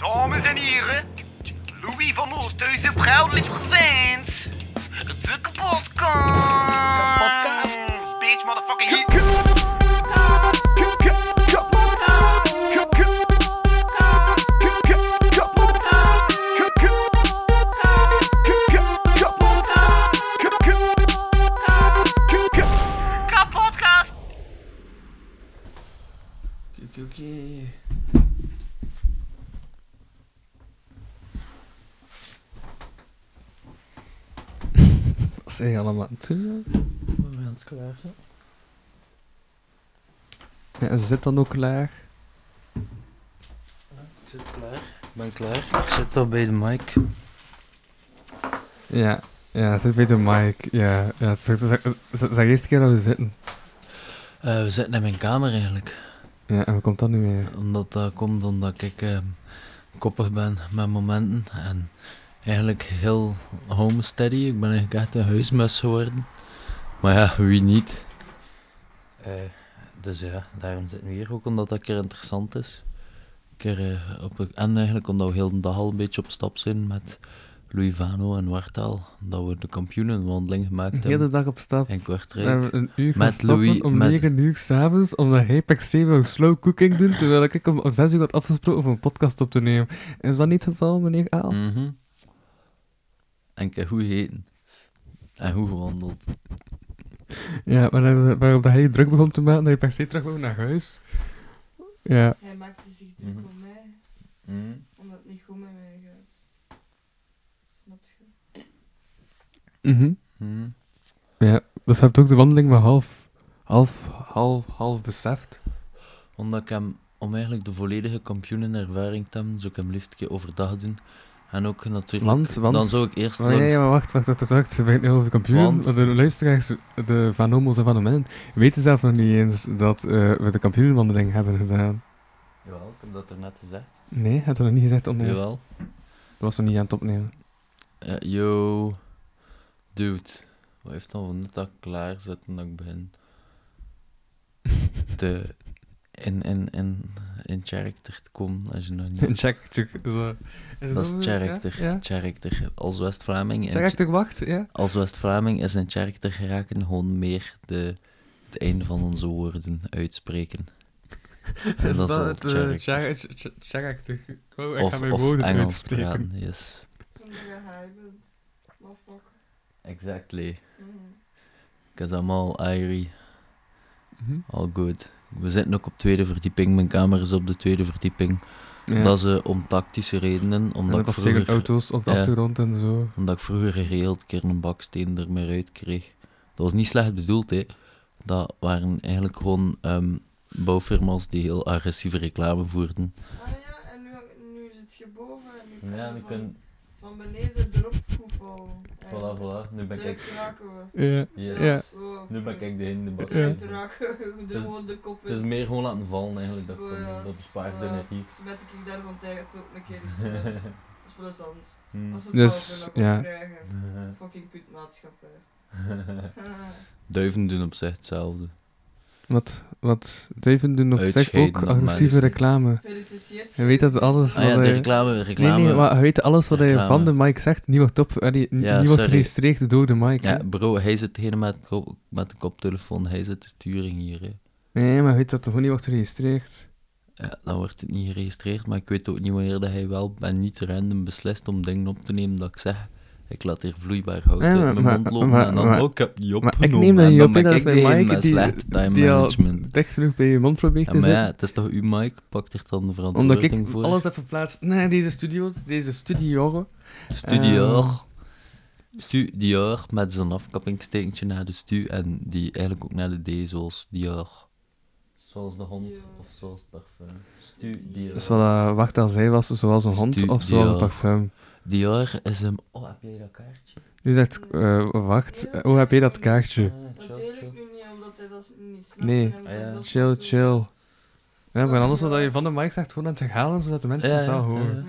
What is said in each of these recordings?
Dames en heren, Louis van Oosthuizen, proudly presents de kapotkast. Bitch, motherfucking hit. Wat zijn je allemaal aan het doen? Mijn mensen klaar zijn. Ja, en zit dan ook klaar? Ja, ik zit klaar. Ik ben klaar. Ik zit al bij de mic. Ja, ja, zit bij de mic. Ja, ja, het is de eerste keer dat we zitten. We zitten in mijn kamer eigenlijk. Ja, en hoe komt dat nu weer? Omdat dat komt omdat ik koppig ben met momenten en eigenlijk heel homesteady. Ik ben eigenlijk echt een huismus geworden. Maar ja, wie niet? Dus ja, daarom zitten we hier. Ook omdat dat een keer interessant is. En eigenlijk omdat we heel de dag al een beetje op stap zijn met Louis van Oosthuizen en Wartaal. Dat we de kampioenenwandeling gemaakt hebben. De hele dag op stap. In Kortrijk. We hebben een uur gaan stappen om 9 uur s'avonds. Omdat hij per 7 uur slow cooking doet. Terwijl ik om 6 uur had afgesproken om een podcast op te nemen. Is dat niet het geval, meneer Aal? Mm-hmm. En ik heb goed gegeten. En goed gewandeld. Ja, maar waarop hij je druk begon te maken, dat je per se terug wou naar huis. Ja. Hij maakte zich druk om mij. Mm-hmm. Omdat het niet goed met mij gaat. Snap je? Mm-hmm. Mm-hmm. Ja, dus je hebt ook de wandeling maar half beseft. Omdat ik hem, om eigenlijk de volledige kampioenenervaring te hebben, zou ik hem liefst een keer overdag doen. En ook natuurlijk, want, dan zou ik eerst... Nee, maar wacht, ze begint nu over de computer. Want de luisteraars, de Van Homo's en Van Hommen, weten zelf nog niet eens dat we de kampioenenwandeling hebben gedaan. Jawel, ik heb dat er net gezegd. Nee, had je nog niet gezegd opnemen? Jawel. Dat was nog niet aan het opnemen. Yo, dude. Wat heeft dan van net dat klaarzetten dat ik begin te... In character te komen, als je nog niet... In character, dat is character, ja? Ja? Character. Als West-Vlaming... Character, wacht, ja. Als West-Vlaming is in character geraken gewoon meer het einde van onze woorden uitspreken. En dat is al het character. Oh, ik ga mijn woorden uitspreken. Of Engels praten, yes. Zonder je haai bent. Motherfucker. Exactly. Mm-hmm. 'Cause I'm all Irie. Mm-hmm. All good. We zitten ook op tweede verdieping, mijn kamer is op de tweede verdieping. Ja. Dat is om tactische redenen. Omdat ik vroeger auto's op de achtergrond en zo. Omdat ik vroeger heel een keer een baksteen er meer uit kreeg. Dat was niet slecht bedoeld, hè. Dat waren eigenlijk gewoon bouwfirma's die heel agressieve reclame voerden. Ah ja, en nu zit je boven en nu van beneden erop goed vallen. Voilà, nu ben ik... raken we. Ja. Yes. Ja. Wow. Nu ben ik de in de bak. Ja. Het is meer gewoon laten vallen eigenlijk, dat bespaart energie. Dus met ik daarvan tegen het ook een keer iets met. Dat is plezant. Als het wel kunnen krijgen. Fucking kut maatschappij. Duiven doen op zich hetzelfde. Wat duiven doen op zich ook agressieve reclame. Je weet dat alles wat de reclame. Nee, maar je weet alles wat je van de mic zegt, niet wordt geregistreerd door de mic. Ja, bro, hij zit hier met de koptelefoon, hij zit de sturing hier. Hè. Nee, maar je weet dat het gewoon niet wordt geregistreerd. Ja, dan wordt het niet geregistreerd, maar ik weet ook niet wanneer dat hij wel en niet random beslist om dingen op te nemen dat ik zeg. Ik laat hier vloeibaar hout uit mijn mond lopen en dan ook, ik heb niet opgenomen. Maar ik neem dat niet op, dat is mijn mic die al dicht genoeg bij je mond probeert te zitten. Maar ja, het is toch uw mic, pakt er dan de verantwoording voor? Omdat ik alles heb verplaatst naar deze studio. Dior met zijn afkappingsteentje naar de stu en die eigenlijk ook naar de D zoals Dior. Zoals de hond of zoals het parfum. Dior. Dus wat Wartaal zei was, zoals een hond of zoals een parfum. Dior is een... Oh, heb jij dat kaartje? Nu zegt... wacht. Oh, heb jij dat kaartje? Dat deel ik nu niet, omdat hij dat niet snapt. Nee. Chill. Ja, maar alles wat je van de mic zegt, gewoon aan het herhalen, zodat de mensen het wel horen.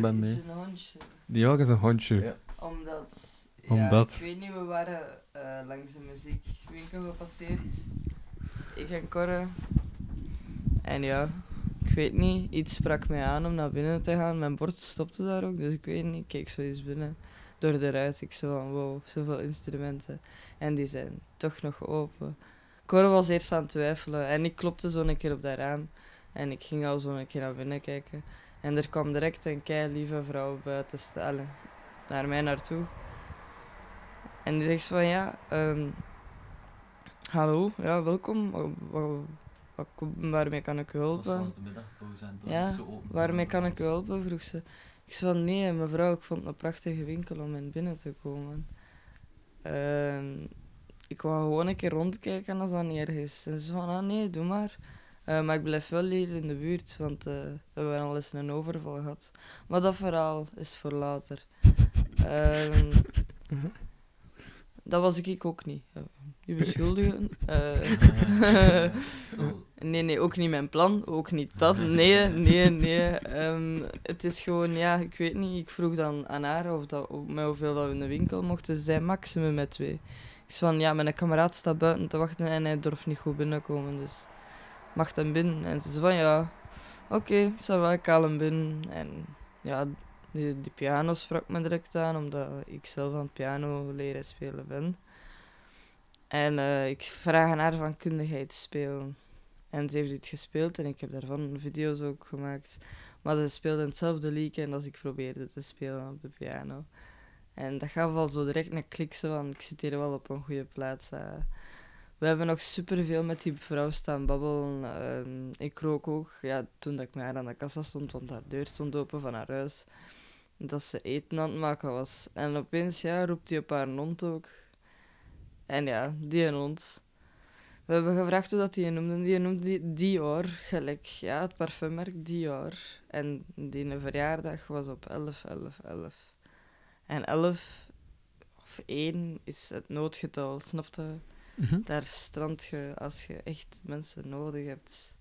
Maar Dior is een hondje. Dior is een hondje. Ja. Omdat... Ik weet niet, we waren langs de muziekwinkel gepasseerd. Ik en Corre. En ja... ik weet niet, iets sprak mij aan om naar binnen te gaan. Mijn bord stopte daar ook, dus ik weet niet, ik keek zoiets binnen. Door de ruit, ik zo van wow, zoveel instrumenten. En die zijn toch nog open. Ik was eerst aan het twijfelen en ik klopte zo een keer op dat raam. En ik ging al zo een keer naar binnen kijken. En er kwam direct een keilieve vrouw buiten stalen naar mij naartoe. En die zegt van ja, hallo, ja, welkom. Waarmee kan ik u helpen? Ja, waarmee kan ik u helpen, vroeg ze. Ik zei van nee, mevrouw, ik vond het een prachtige winkel om in binnen te komen. Ik wou gewoon een keer rondkijken als dat niet erg is. En ze zei van ah nee, doe maar. Maar ik blijf wel hier in de buurt, want we hebben al eens een overval gehad. Maar dat verhaal is voor later. Dat was ik ook niet. Je beschuldigen? Nee, ook niet mijn plan, ook niet dat. Nee. Het is gewoon, ja, ik weet niet. Ik vroeg dan aan haar of dat, met hoeveel dat we in de winkel mochten. Ze zei maximum met 2. Ik zei van, ja, mijn kameraad staat buiten te wachten en hij durft niet goed binnenkomen, dus mag hem binnen. En ze zei van, ja, oké, okay, ik haal hem binnen. En ja, die piano sprak me direct aan, omdat ik zelf aan het piano leren spelen ben. En ik vraag aan haar van, kun jij iets spelen? En ze heeft dit gespeeld en ik heb daarvan video's ook gemaakt. Maar ze speelde hetzelfde lied en als ik probeerde te spelen op de piano. En dat gaf al zo direct een klikse van, ik zit hier wel op een goede plaats. We hebben nog superveel met die vrouw staan babbelen. Ik rook ook, ja, toen dat ik met haar aan de kassa stond, want haar deur stond open van haar huis. Dat ze eten aan het maken was. En opeens, ja, roept hij op haar hond ook. En ja, die hond. We hebben gevraagd hoe dat die noemde. Die noemde Dior, gelijk. Ja, het parfummerk Dior. En die verjaardag was op 11/11/11. En 11 of 1 is het noodgetal, snap je? Mm-hmm. Daar strand je als je echt mensen nodig hebt.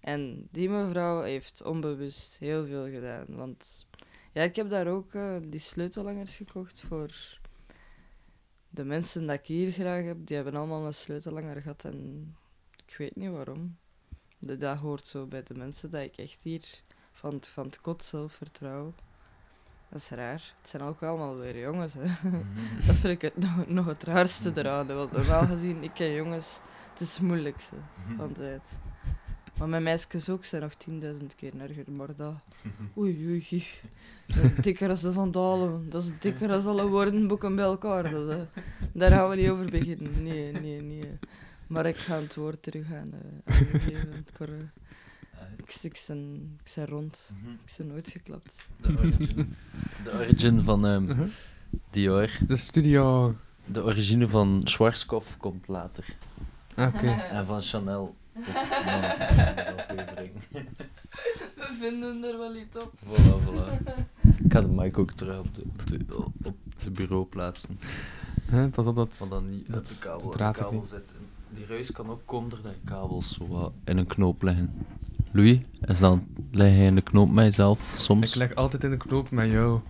En die mevrouw heeft onbewust heel veel gedaan. Want ja, ik heb daar ook die sleutelhangers gekocht voor... De mensen die ik hier graag heb, die hebben allemaal een sleutelhanger gehad en ik weet niet waarom. Dat hoort zo bij de mensen dat ik echt hier van het kot zelf vertrouw. Dat is raar. Het zijn ook allemaal weer jongens, hè. Mm-hmm. Dat vind ik het nog het raarste eraan, want normaal gezien, ik ken jongens, het is het moeilijkste van tijd. Maar mijn meisjes ook zijn nog 10.000 keer erger, maar dat... Oei. Dat is dikker als de Vandalen. Dat is dikker als alle woordenboeken bij elkaar. Daar gaan we niet over beginnen. Nee. Maar ik ga het woord terug aan geven. Ik ben rond. Ik ben nooit geklapt. De origin van Dior. De studio. De origine van Schwarzkopf komt later. Okay. En van Chanel. We vinden er wel iets op. Voilà. Ik ga de mic ook terug op de bureau plaatsen. Pas op dat... Want dan niet dat de kabel zit. Die ruis kan ook komen doordat je kabels zo wat in een knoop leggen. Louis, is dan leg jij in de knoop met jezelf soms? Ik leg altijd in de knoop met jou.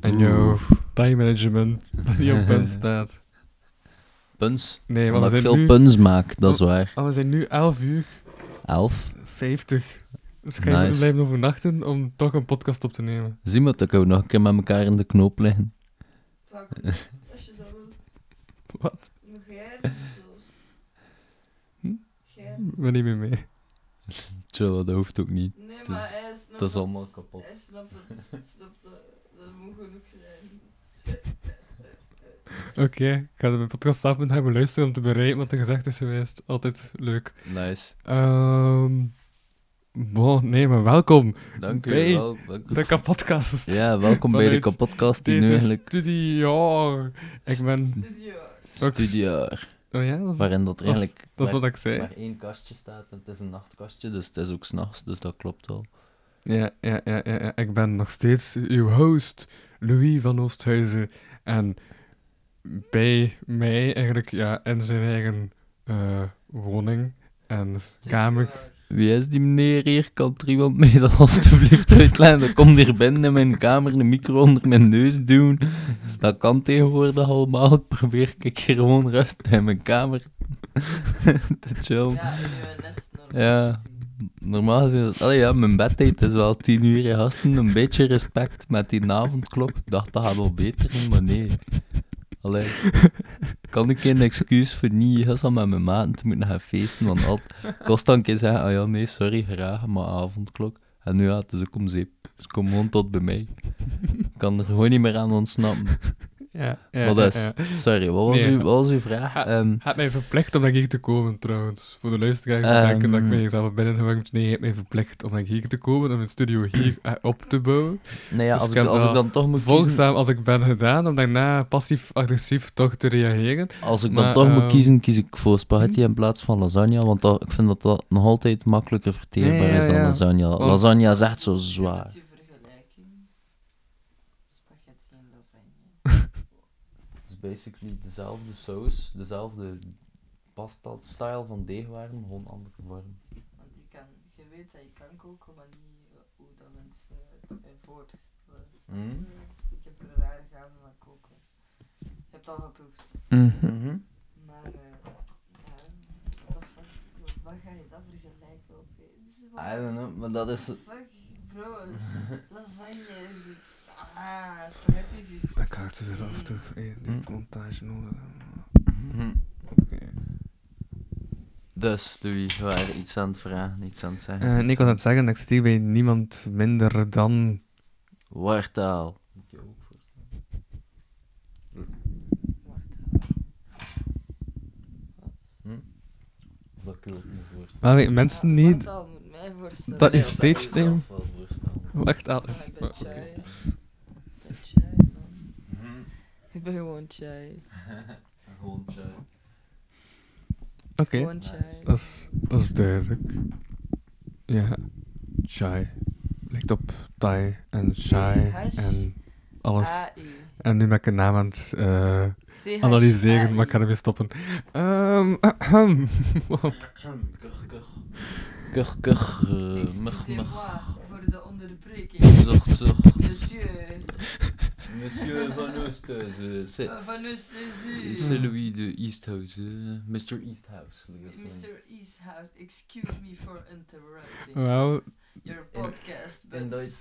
En jouw time management die op punt staat. Puns? Nee, want ik veel puns maak, dat is waar. We zijn nu 11:00. 11:50. Dus ga je blijven overnachten om toch een podcast op te nemen. Zie maar, dan kunnen we nog een keer met elkaar in de knoop liggen. Fuck, als je dat wil. Wat? Nog jij er niet zelfs. We nemen mee. Chill, dat hoeft ook niet. Nee, maar hij snapt dat is allemaal kapot. Hij snapt het. Dat moet genoeg zijn. Oké, ik ga mijn podcast avond hebben luisteren om te bereiken wat er gezegd is geweest. Altijd leuk. Nice. Maar welkom. Dank u wel. De kapodcast. Ja, welkom bij de kapodcast. Die nu eigenlijk... Studio. Ik ben... Studio. Oh ja? Dat is... Waarin dat eigenlijk... Dat is wat ik zei. Maar 1 kastje staat en het is een nachtkastje, dus het is ook 's nachts, dus dat klopt al. Ja. Ik ben nog steeds uw host, Louis van Oosthuizen. En... bij mij eigenlijk, ja, in zijn eigen woning en kamer. Wie is die meneer hier? Kan er iemand mij dat alstublieft uitleggen? Dat komt hier binnen in mijn kamer, de micro onder mijn neus doen. Dat kan tegenwoordig allemaal. Ik probeer ik hier gewoon rust in mijn kamer te chillen. Ja, in uw nest. Ja, normaal gezien... Allee, ja, mijn bedtijd is wel 10 uur, hè, gasten. Een beetje respect met die avondklok. Ik dacht, dat gaat wel beter, maar nee. Allee, kan ik geen excuus voor niet gaan met mijn maten te moeten gaan feesten. Want ik was dan een keer zeggen, ah ja, nee, sorry, graag, maar avondklok. En nu ja, het is ook om zeep. Dus kom gewoon tot bij mij. Ik kan er gewoon niet meer aan ontsnappen. Ja, wat is? Ja. Sorry, wat was uw vraag? Had mij verplicht om naar hier te komen, trouwens. Voor de luisteraars die denken dat ik mij zelf binnengevangt. Nee, je hebt mij verplicht om naar hier te komen, om het studio hier op te bouwen. Nee, ja, dus als ik dan toch moet kiezen... Volgzaam als ik ben gedaan, om daarna passief-agressief toch te reageren. Als ik dan toch moet kiezen, kies ik voor spaghetti in plaats van lasagne, want ik vind dat dat nog altijd makkelijker verteerbaar is dan lasagne. Want... Lasagne is echt zo zwaar. Basically dezelfde saus, dezelfde pasta-style van deegwarm, gewoon andere vorm. Want je weet dat je kan koken, maar niet hoe dat mensen het voorstellen. Mm. Ik heb er raar gaan van koken. Ik heb het al geproefd. Mm-hmm. Maar wat ga je dat vergelijken opeens? I don't know, maar dat is... Bro, lasagne is iets. Spaghetti is iets. Ik haak het eraf toe. Dit is montage nodig. Oké. Dus, Louis, we waren iets aan het vragen, iets aan het zeggen. Nee, ik was aan het zeggen, ik zit hier bij niemand minder dan... Wartaal. Dat kun je ook niet voorstellen. Maar mensen niet... Dat is stage time. Wacht, alles. Ik ben chai. Ik ben gewoon chai. Gewoon chai. Oké, dat is duidelijk. Ja, chai. Lijkt op Thai en chai en alles. En nu ben ik een naam aan het analyseren, maar ik ga ermee stoppen. Kuch, Excusez-moi voor de onderbreking. Zucht. Monsieur van Oosthuizen. Van Oosthuizen. C'est Louis de Easthuizen. Mr. Easthouse. Mr. Easthouse, excuse me for interrupting. Well, your podcast.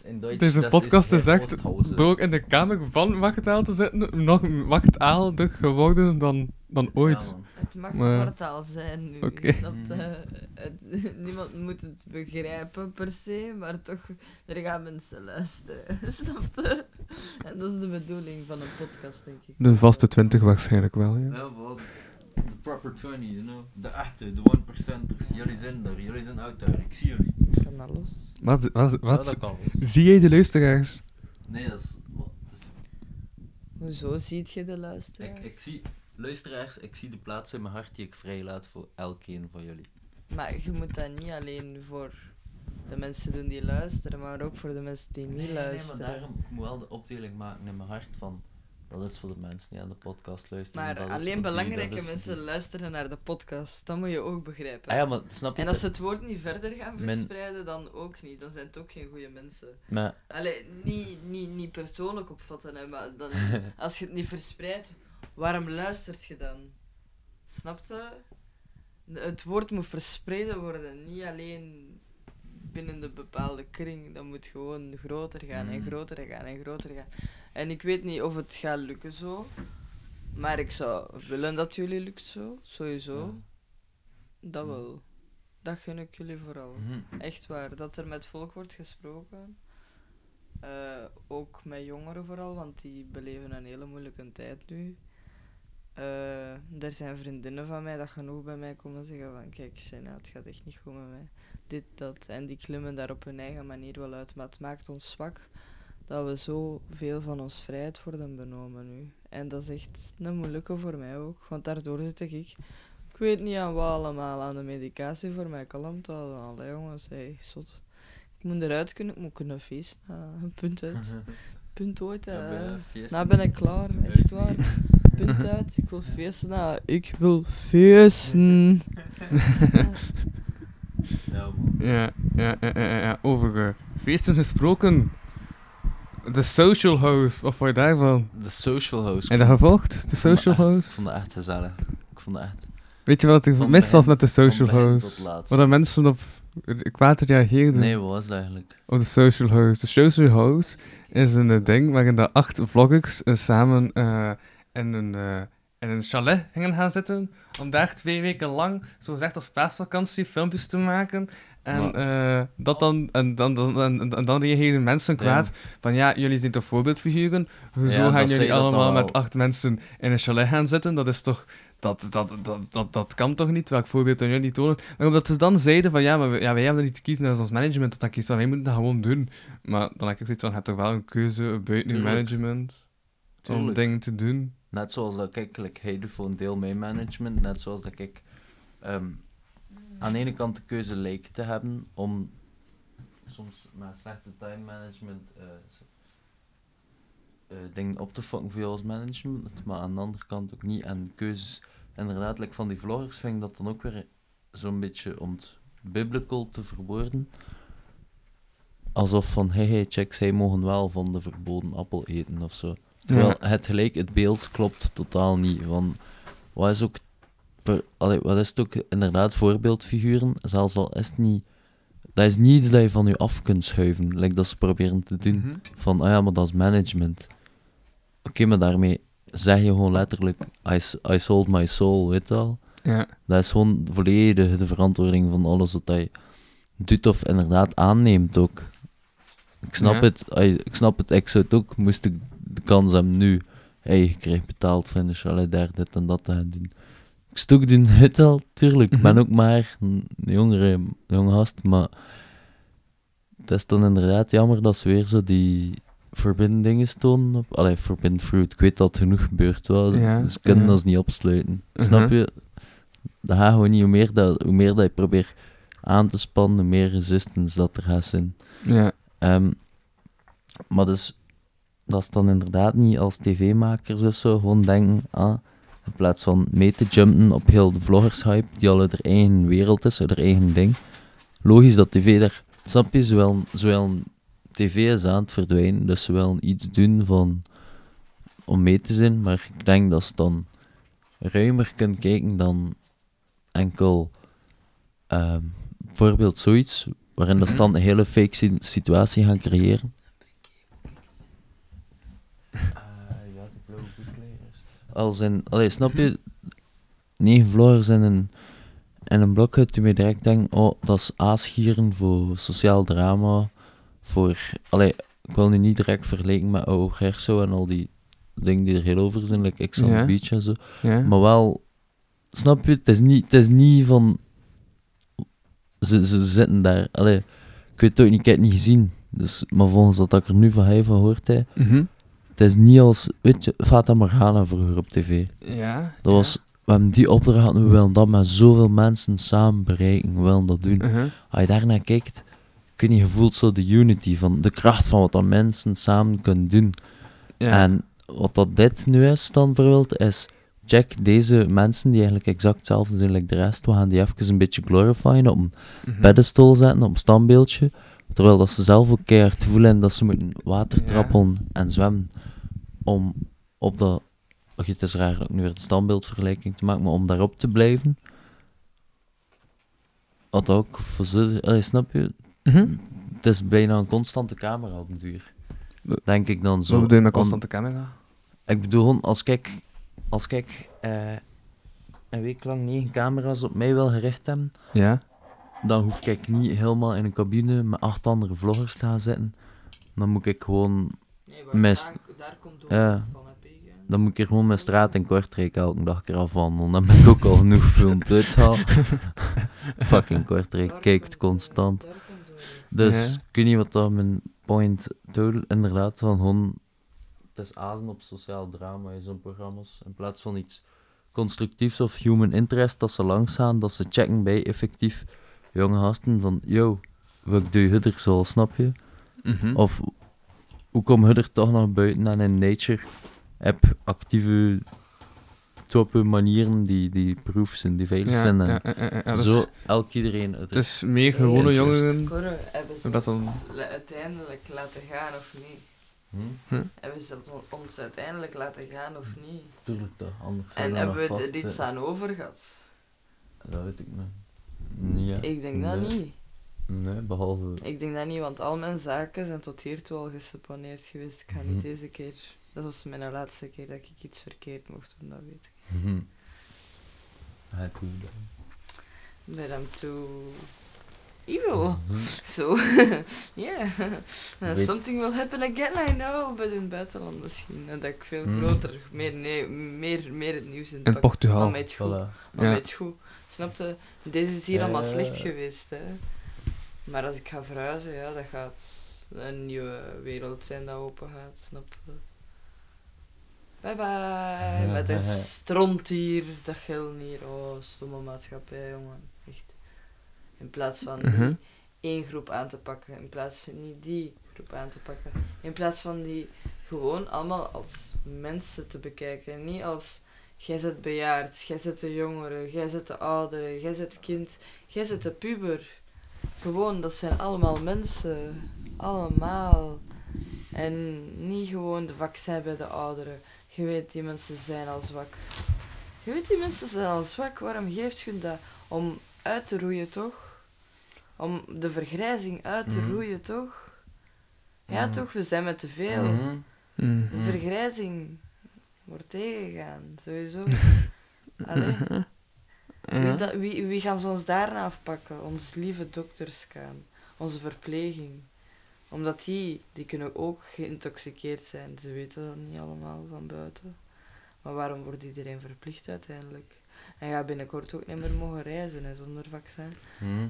In Duits, deze podcast is echt door in de kamer van Wartaal te zitten nog Wartaalder geworden dan ooit. Ja, het mag Wartaal zijn nu, snap je? Niemand moet het begrijpen per se, maar toch, er gaan mensen luisteren, snap je? En dat is de bedoeling van een podcast, denk ik. De vaste 20 waarschijnlijk wel, ja. Ja, wel. De proper 20, you know? De echte, de 1%ers. Jullie zijn daar, jullie zijn uit daar, ik zie jullie. Kan dat los? Wat? Ja, dat kan los. Zie jij de luisteraars? Nee, dat is... Hoezo ziet je de luisteraars? Ik zie... Luisteraars, ik zie de plaats in mijn hart die ik vrijlaat voor elkeen van jullie. Maar je moet dat niet alleen voor de mensen doen die luisteren, maar ook voor de mensen die niet luisteren. Nee, maar daarom moet ik wel de opdeling maken in mijn hart van... Dat is voor de mensen die aan de podcast luisteren. Maar alleen belangrijke mensen luisteren naar de podcast. Dat moet je ook begrijpen. Ah ja, maar snap je en als ze het woord niet verder gaan verspreiden, dan ook niet. Dan zijn het ook geen goede mensen. Maar... Allee, niet persoonlijk opvatten, hè, maar dan, als je het niet verspreidt, waarom luistert je dan? Snap je? Het woord moet verspreid worden, niet alleen binnen de bepaalde kring. Dat moet gewoon groter gaan en groter gaan en groter gaan. En ik weet niet of het gaat lukken zo, maar ik zou willen dat jullie lukt zo, sowieso. Ja. Dat wel. Dat gun ik jullie vooral. Echt waar, dat er met volk wordt gesproken. Ook met jongeren vooral, want die beleven een hele moeilijke tijd nu. Er zijn vriendinnen van mij dat genoeg bij mij komen zeggen van kijk, Sena, het gaat echt niet goed met mij. Dit, dat. En die klimmen daar op hun eigen manier wel uit. Maar het maakt ons zwak dat we zo veel van ons vrijheid worden benomen nu. En dat is echt een moeilijke voor mij ook. Want daardoor zit ik weet niet aan wat allemaal, aan de medicatie voor mij kalm te houden. Allee jongens, zot. Ik moet eruit kunnen, ik moet kunnen feesten. Punt uit. Punt ooit. Nou ben ik klaar, echt waar. Punt uit, ik wil feesten. Ik wil feesten. Ja. Over feesten gesproken. The Social House, wat vond je daarvan? The Social House. En dat gevolgd? The Social House? Ik vond het echt gezellig. Weet je wat ik mis was met The Social House? Waar mensen op kwaad reageerde. Nee, wat was het eigenlijk? Op The Social House. The Social House is een ding waarin de 8 vloggers samen in een chalet gingen gaan zitten. Om daar 2 weken lang, zogezegd als paasvakantie, filmpjes te maken. En dan reageerden mensen kwaad van ja, jullie zijn toch voorbeeldfiguren? Hoezo gaan jullie allemaal met 8 mensen in een chalet gaan zitten? Dat is toch... Dat kan toch niet? Welk voorbeeld aan jullie niet horen? Maar omdat ze dan zeiden van ja, maar wij hebben er niet te kiezen, dat is ons management, dat dan kiest van wij moeten dat gewoon doen. Maar dan heb ik zoiets van, heb toch wel een keuze buiten je management om dingen te doen? Net zoals dat ik, hij doet voor een deel mijn management, net zoals dat ik aan de ene kant de keuze leek te hebben om soms met slechte time management dingen op te vangen voor jou als management, maar aan de andere kant ook niet. En keuzes, inderdaad, like van die vloggers vind ik dat dan ook weer zo'n beetje om het biblical te verwoorden. Alsof van, hey, checks, zij mogen wel van de verboden appel eten of zo. Terwijl het beeld klopt totaal niet. Want wat is, ook wat is het ook inderdaad voorbeeldfiguren, zelfs al is het niet... Dat is niet iets dat je van je af kunt schuiven, like dat ze proberen te doen. Mm-hmm. Van, ah ja, maar dat is management. Oké, maar daarmee zeg je gewoon letterlijk, I sold my soul, weet je al? Ja. Dat is gewoon volledig de verantwoording van alles wat hij doet of inderdaad aanneemt ook. Ik snap het, ik zou het ook, moest ik de kans hebben nu. Hey, je krijgt betaald van de chalet daar, dit en dat te gaan doen. Stuk doen, het al, tuurlijk. Ik ben ook maar een jonge gast, maar het is dan inderdaad jammer dat ze weer zo die forbidden dingen tonen. Allee, forbidden fruit, ik weet dat het genoeg gebeurd was, dus ze kunnen dat niet opsluiten. Snap je? Dat gaat gewoon niet, hoe meer dat je probeert aan te spannen, hoe meer resistance dat er gaat zijn. Ja. Maar dus, dat is dan inderdaad niet als tv-makers of zo, gewoon denken aan... In plaats van mee te jumpen op heel de vloggershype, die al uit haar eigen wereld is, uit haar eigen ding. Logisch dat tv daar, snap je, zowel tv is aan het verdwijnen, dus ze willen iets doen van, om mee te zijn, maar ik denk dat ze dan ruimer kunnen kijken dan enkel bijvoorbeeld zoiets, waarin dat ze dan een hele fake situatie gaan creëren. Als in, snap je, 9 vloggers in een blokhut, die mij direct denkt, oh, dat is aasgieren voor sociaal drama, voor, ik wil nu niet direct vergelijken met O. Gerso en al die dingen die er heel over zijn, like X on the Beach en zo, maar wel, snap je, het is niet van, ze zitten daar, ik weet het ook niet, ik heb het niet gezien, dus, maar volgens wat ik er nu van hij van hoort, hè, het is niet als, weet je, Fata Morgana vroeger op tv. Ja. Dat was, we hebben die opdracht, we willen dat met zoveel mensen samen bereiken, we willen dat doen. Als je daarnaar kijkt, kun je voelt zo de unity, van de kracht van wat dat mensen samen kunnen doen. Ja. En wat dat dit nu is dan bijvoorbeeld, is, check deze mensen die eigenlijk exact hetzelfde zijn als de rest, we gaan die even een beetje glorifyen, op een pedestal zetten, op een standbeeldje. Terwijl dat ze zelf ook keihard voelen dat ze moeten watertrappelen en zwemmen om op dat... het is raar ook nu weer de standbeeldvergelijking te maken, maar om daarop te blijven. Wat ook voor ze... snap je? Het is bijna een constante camera op een duur. Denk ik dan zo. Wat bedoel je met constante camera? Ik bedoel gewoon, als ik een week lang 9 camera's op mij wil gericht hebben... Ja. Dan hoef ik niet helemaal in een cabine met 8 andere vloggers te gaan zitten. Dan moet ik gewoon... Nee, daar komt ook van HP. Dan moet ik gewoon mijn straat in Kortrijk elke dag afwandelen. Dan ben ik ook al genoeg gefilmd uitgehaald. Fucking Kortrijk kijkt constant. Dus ik weet niet wat dat mijn point total inderdaad van gewoon... Het is azen op sociaal drama in zo'n programma's. In plaats van iets constructiefs of human interest, dat ze langs gaan, dat ze checken bij effectief... jonge gasten van, yo, wat doe je er zo, snap je? Of, hoe kom je er toch nog buiten en in nature? Heb actieve, toppe manieren die proef zijn, die veilig zijn. En zo, elk iedereen. Het is meer gewone jongeren. Hebben ze uiteindelijk laten gaan of niet? Hebben ze ons uiteindelijk laten gaan of niet? Tuurlijk toch, anders zijn we. En hebben we er iets aan over gehad? Dat weet ik niet. Ja, ik denk dat niet. Nee, behalve... Ik denk dat niet, want al mijn zaken zijn tot hiertoe al geseponeerd geweest. Ik ga niet deze keer... Dat was mijn laatste keer dat ik iets verkeerd mocht doen, dat weet ik. Hij doet dat. But I'm too... evil. So, yeah. Something will happen again, I know. But in het buitenland misschien. Dat ik veel groter, meer het nieuws in pak. Portugal. Maar met goed. Snapte? Deze is hier allemaal slecht geweest, hè. Maar als ik ga verhuizen, ja, dat gaat een nieuwe wereld zijn dat open gaat, snapte? Bye bye, ja, met een stront hier, dat geldt niet. Oh, stomme maatschappij, jongen. Echt. In plaats van die één groep aan te pakken, in plaats van niet die groep aan te pakken, in plaats van die gewoon allemaal als mensen te bekijken. Niet als, jij bent bejaard, jij bent de jongere, jij bent de oudere, jij bent kind, jij bent de puber. Gewoon, dat zijn allemaal mensen. Allemaal. En niet gewoon de vaccin bij de ouderen. Je weet, die mensen zijn al zwak. Waarom geeft je dat? Om uit te roeien, toch? Om de vergrijzing uit te roeien, toch? Ja, toch? We zijn met te veel. De vergrijzing wordt tegengegaan, sowieso. Allee. Wie gaan ze ons daarna afpakken? Onze lieve dokters gaan. Onze verpleging. Omdat die kunnen ook geïntoxiceerd zijn. Ze weten dat niet allemaal van buiten. Maar waarom wordt iedereen verplicht uiteindelijk? En gaat binnenkort ook niet meer mogen reizen, hè, zonder vaccin.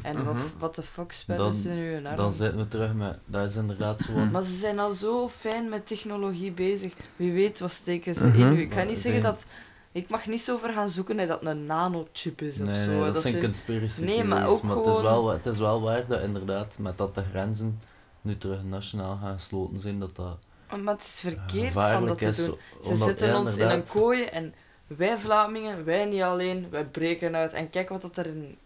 En wat de fuck spelen ze nu hun arm? Dan zitten we terug met... Dat is inderdaad zo. Maar ze zijn al zo fijn met technologie bezig. Wie weet wat steken ze in u. Ik ga niet zeggen dat... Ik mag niet zo ver gaan zoeken dat een nanochip is of zo. Nee, dat zijn conspiracy theories, maar ook gewoon... het is wel waar dat inderdaad, met dat de grenzen nu terug nationaal gaan gesloten zijn, dat... Maar het is verkeerd van dat te doen. Ze zetten ons in een kooi en wij Vlamingen, wij niet alleen, wij breken uit. En kijk wat dat er in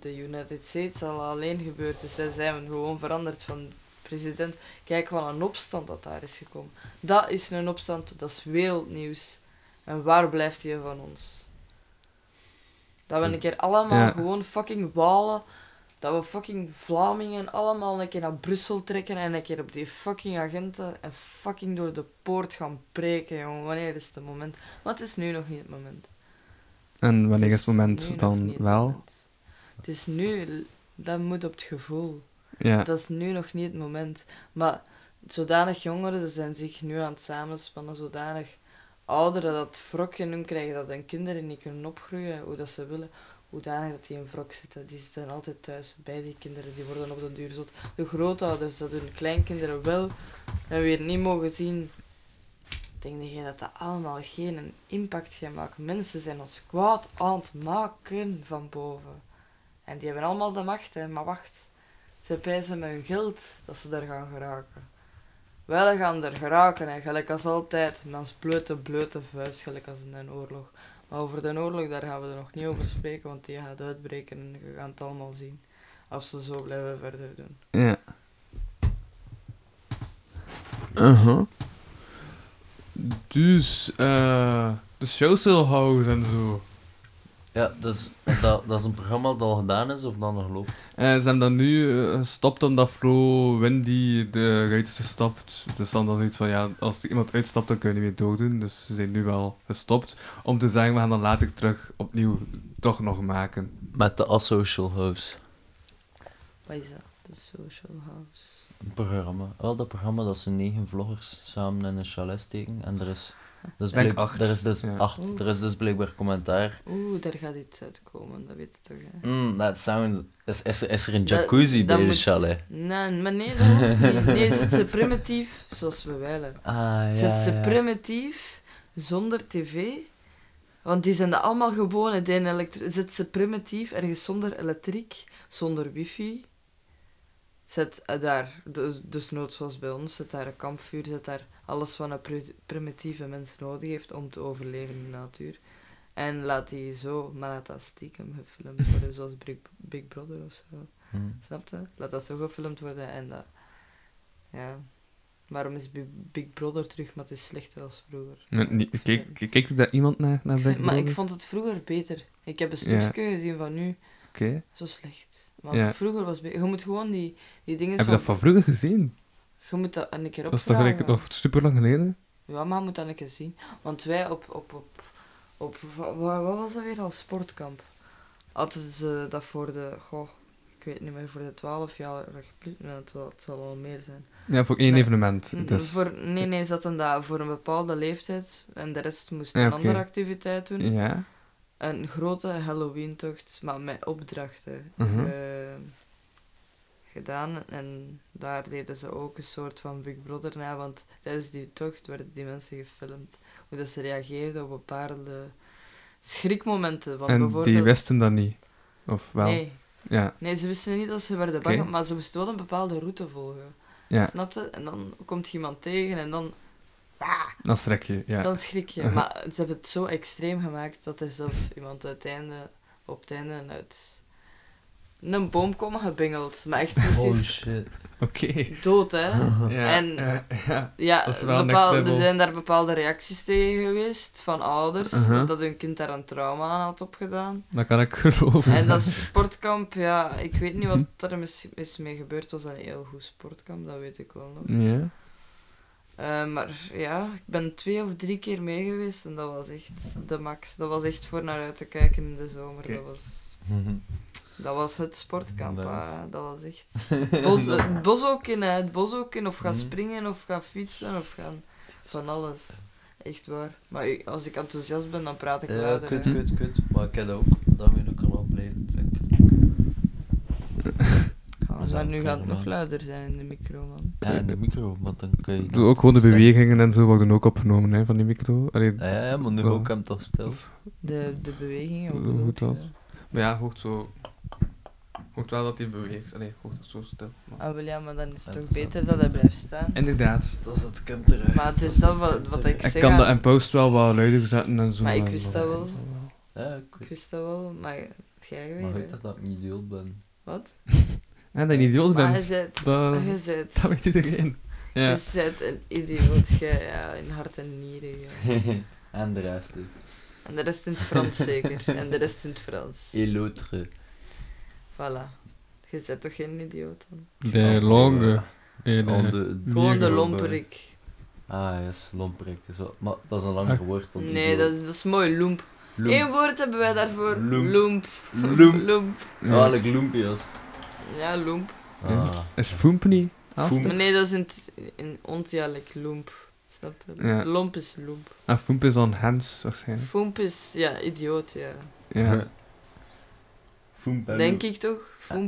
de United States al alleen gebeurd is. Zij zijn gewoon veranderd van president. Kijk wat een opstand dat daar is gekomen. Dat is een opstand, dat is wereldnieuws. En waar blijft hij van ons? Dat we een keer allemaal gewoon fucking walen. Dat we fucking Vlamingen allemaal een keer naar Brussel trekken en een keer op die fucking agenten en fucking door de poort gaan breken, jongen. Wanneer is het moment? Want het is nu nog niet het moment. En wanneer is het moment dan wel? Het is nu, dat moet op het gevoel. Ja. Dat is nu nog niet het moment. Maar zodanig jongeren, ze zijn zich nu aan het samenspannen, zodanig... Ouderen dat wrok in hun krijgen, dat hun kinderen niet kunnen opgroeien hoe dat ze willen, hoedanig dat die in wrok zitten. Die zitten altijd thuis bij die kinderen, die worden op de duur zot. De grootouders, dat hun kleinkinderen wel en weer niet mogen zien. Denk je dat dat allemaal geen impact gaat maken? Mensen zijn ons kwaad aan het maken van boven. En die hebben allemaal de macht, hè? Maar wacht. Ze prijzen met hun geld dat ze daar gaan geraken. Wij gaan er geraken, hè. Gelijk als altijd, met ons blote vuist, gelijk als in de oorlog. Maar over de oorlog, daar gaan we er nog niet over spreken, want die gaat uitbreken en je gaat het allemaal zien. Als ze zo blijven verder doen. Ja. Dus, The Social House en zo. Ja, dus, dat is een programma dat al gedaan is of dan nog loopt. En ze hebben dat nu gestopt omdat Flo Wendy eruit is gestapt. Dus dan is iets van, ja, als er iemand uitstapt, dan kun je niet meer doordoen. Dus ze zijn nu wel gestopt. Om te zeggen, we gaan dan later terug opnieuw toch nog maken. Met de Social House. Wat is dat? De Social House? Een programma. Wel, dat programma dat ze 9 vloggers samen in een chalet steken. En er is... Dus er is dus blijkbaar commentaar. Oeh, daar gaat iets uitkomen, dat weet je toch, hè? Dat sounds... Is er een jacuzzi bij de chalet? Nee, maar nee, dat hoeft niet. Nee, zit ze primitief, zoals we willen. Zit ze primitief, zonder tv? Want die zijn dat allemaal gewoon, zit ze primitief, ergens zonder elektriek, zonder wifi? Zet daar, dus noods zoals bij ons, zet daar een kampvuur, zet daar alles wat een primitieve mens nodig heeft om te overleven in de natuur. En laat die zo, maar laat dat stiekem gefilmd worden, zoals Big Brother of zo. Snap je? Laat dat zo gefilmd worden en dat... Ja. Waarom is Big Brother terug, maar het is slechter dan vroeger? Keek daar iemand naar Big Brother? Maar ik vond het vroeger beter. Ik heb een stukje gezien van nu... Okay. Zo slecht. Maar ja. Vroeger was... Je moet gewoon die dingen... Heb je dat van vroeger gezien? Je moet dat een keer opvragen. Dat is toch eigenlijk nog super lang geleden? Ja, maar je moet dat een keer zien. Want wij op wat was dat weer als sportkamp? Hadden ze dat voor de... Goh, ik weet niet meer, voor de 12-jarige plus. Nou, het zal al meer zijn. Ja, voor één evenement. Dus. Ze zaten dat voor een bepaalde leeftijd. En de rest moest een andere activiteit doen. Ja. Een grote Halloween-tocht, maar met opdrachten gedaan. En daar deden ze ook een soort van Big Brother na, want tijdens die tocht werden die mensen gefilmd. Hoe dat ze reageerden op bepaalde schrikmomenten. Want en bijvoorbeeld... die wisten dat niet? Of wel? Nee. Ja. Nee, ze wisten niet dat ze werden bang, maar ze moesten wel een bepaalde route volgen. Ja. Snap je? En dan komt iemand tegen en dan... Dan schrik je, ja. Dan schrik je. Maar ze hebben het zo extreem gemaakt dat er zelf iemand op het einde uit een boom kwam gebingeld. Maar echt precies... Oh shit. Okay. Dood, hè. Ja, en ja, er zijn daar bepaalde reacties tegen geweest van ouders, dat hun kind daar een trauma aan had opgedaan. Dat kan ik geloven. En dat sportkamp, ja, ik weet niet wat er is mee gebeurd. Was dat een heel goed sportkamp, dat weet ik wel nog. Ja. Maar ja, ik ben 2 of 3 keer mee geweest en dat was echt de max. Dat was echt voor naar uit te kijken in de zomer. Okay. Dat was het sportkamp. Dat was echt... het bos ook in, hè. Het bos ook in. Of gaan springen, of gaan fietsen, of gaan... Van alles. Echt waar. Maar als ik enthousiast ben, dan praat ik luider. Ja, kut. Maar ik heb dat ook. Dat moet ik er wel blijven. Maar nu gaat het nog luider zijn in de micro, man. Ja, in de micro, want dan kun je... Ook gewoon de bewegingen en zo worden ook opgenomen, hè, van die micro. Allee, ja, maar nu ook hem toch stil. De bewegingen ook. Goed dat. Maar ja, hoort zo... Hoort wel dat hij beweegt. Allee, hoort dat zo stil. Maar... Ah, wel ja, maar dan is het toch beter dat hij blijft staan. Inderdaad. Dat is het kamp eruit. Maar het is dat wat ik zeg. Ik kan de post wel wat luider zetten en zo. Maar ik wist dat wel. Ja, ik wist dat wel, maar... Jij weet dat ik niet deel ben. Wat? En dat je een idioot bent. Dat weet iedereen. Ja. Je bent een idioot, in hart en nieren. Ja. En de rest ook. En de rest in het Frans zeker. En de rest in het Frans. Et l'autre. Voilà. Je bent toch geen idioot dan? De longue. Gewoon de lomperik. Ah, yes, lomperik. Maar dat is een langer woord. Nee, dat is mooi, loemp. Eén woord hebben wij daarvoor. Loemp. Ja, de loempias. Ja, loemp. Ah. Is foemp niet? Nee, dat is in ons dialect loemp. Snap je? Ja. Lomp is loemp. En foemp is dan Hans, waarschijnlijk. Foemp is, idioot, ja. Foemp, denk ik toch?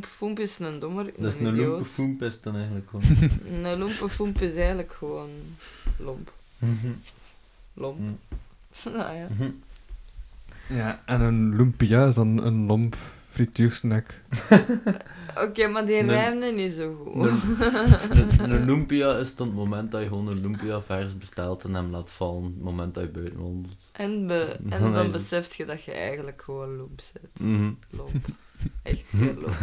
Foemp is een dommer, een idioot. Dat is een lompe foemp is dan eigenlijk gewoon. Een lompe foemp is eigenlijk gewoon lomp. Lomp. Nou ja. Ja, en een lumpia is dan een lomp frituursnack. Oké, maar die rijmde niet zo goed. Een lumpia is tot het moment dat je gewoon een lumpia vers bestelt en hem laat vallen, het moment dat je buiten wandelt. En dan beseft je dat je eigenlijk gewoon lomp zit. Lomp. Echt heel lomp.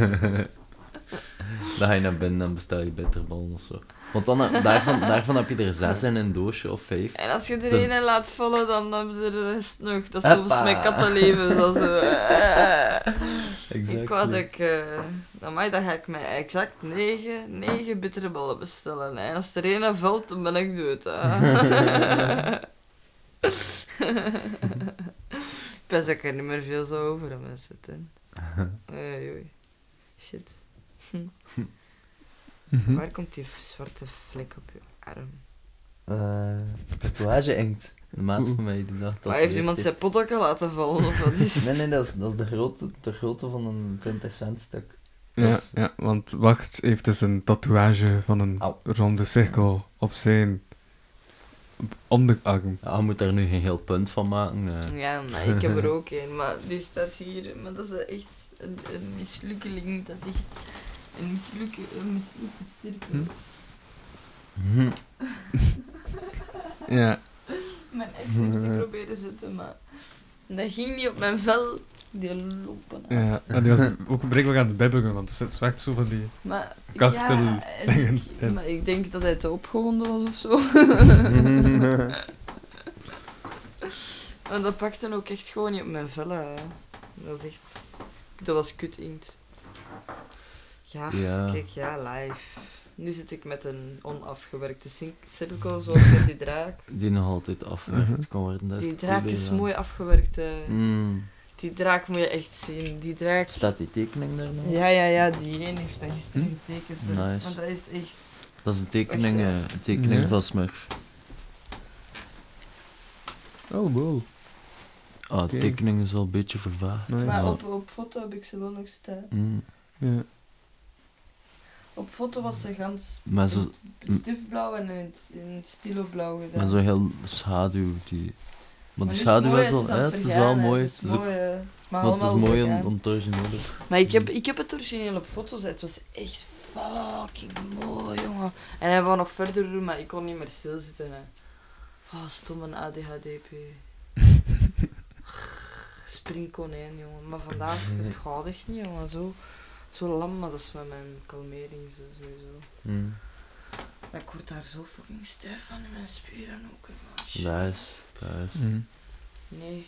Dan ga je naar binnen en bestel je bitterballen of zo. Want dan, daarvan heb je er 6 in een doosje of 5. En als je er één in laat vallen, dan heb je de rest nog. Dat is soms met kattenlevens. Dat zo. Exactly. Ik wou dat ik... dan ga ik mij exact 9 bitterballen bestellen. En als er één valt, dan ben ik dood. Ik pas dat ik er niet meer veel zou over hebben zitten. Oei. Shit. Waar komt die zwarte vlek op je arm? Tatoeage-inkt. De maat van mij die dacht dat... Maar heeft iemand zijn pot ook al laten vallen of wat is? Nee, dat is de grootte van een 20 cent stuk. Dus... Ja, want Wacht heeft dus een tatoeage van een ronde cirkel op zijn onderarm. Ja, je moet daar nu geen heel punt van maken. Ja, maar ik heb er ook een, maar die staat hier. Maar dat is echt een mislukkeling, dat is echt... Een mislukte cirkel. Ja. Mijn ex heeft die proberen zitten, maar... Dat ging niet op mijn vel. Die lopen. Ja, en die was ook breekbaar aan het bibberen, want het zat zo van die... Maar... Maar ik denk dat hij te opgewonden was of zo. Maar dat pakte ook echt gewoon niet op mijn vel, hè. Dat is echt... Dat was kut inkt. Ja, kijk, ja, live. Nu zit ik met een onafgewerkte cirkel, zoals met die draak. Die nog altijd afgewerkt kan worden. Die draak is mooi afgewerkt. Die draak moet je echt zien. Die draak... Staat die tekening daar nog? Ja, die ene heeft dat gisteren getekend. Nice. Want dat is echt... Dat is een tekening, van Smurf. Oh, wow. Ah, de tekening is al een beetje vervaagd. Nee. Maar op foto heb ik ze wel nog staan. Ja. Op foto was ze gans stifblauw en in het stilo blauw gedaan. Maar zo'n heel schaduw. Maar de schaduw was al, het is wel mooi. Het is mooi, maar het is mooi om het originele. Maar ik heb het origineel op foto's. Het was echt fucking mooi, jongen. En hij wou nog verder doen, maar ik kon niet meer stilzitten. Oh, stomme ADHDP. Springkonijn, jongen. Maar vandaag, het gaat echt niet, jongen. Zo lam, maar dat is met mijn kalmering zo, sowieso. Maar ik word daar zo fucking stijf van in mijn spieren ook. Nice. Nee, ik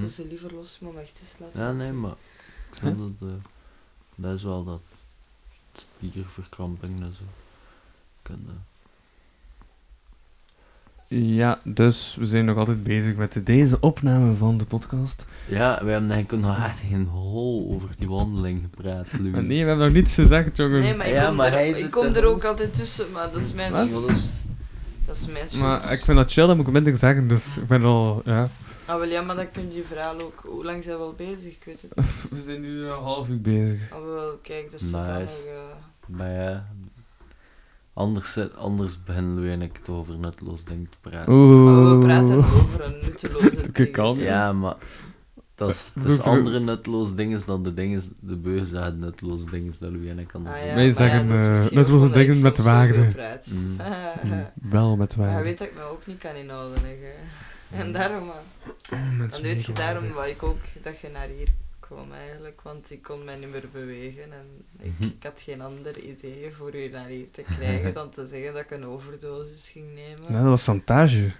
wil ze liever los, maar echt eens laten. Ja, nee, maar ik snap dat. Dat is wel dat spierverkramping en zo. Ja, dus we zijn nog altijd bezig met deze opname van de podcast. Ja, we hebben eigenlijk nog echt geen hol over die wandeling gepraat, Louis. Maar nee, we hebben nog niets gezegd, jongen. Nee, maar ik kom er ook altijd tussen, maar dat is mijn schuld. Maar ik vind dat chill, dat moet ik minder zeggen, dus ik ben al, ja... Ah, wel ja, maar dan kun je verhaal ook... Hoe lang zijn we al bezig? Ik weet het niet. We zijn nu een half uur bezig. Ah, wel, kijk, dat is nice. Maar ja... Anders beginnen we en ik het over nutteloos ding te praten. Maar we praten over een nutteloze ding. Ja, maar dat is andere nutteloze dingen dan de dingen... De beuzen zeggen nutteloze dingen dat Louis en ik kan doen. Wij zeggen nutteloze dingen met waarde. Wel met waarde. Maar je weet dat ik me ook niet kan inhouden. En daarom... Dan weet je daarom wat ik ook... Dat je naar hier kwam eigenlijk, want ik kon mij niet meer bewegen en ik had geen ander idee voor u naar hier te krijgen dan te zeggen dat ik een overdosis ging nemen. Nee, dat was chantage.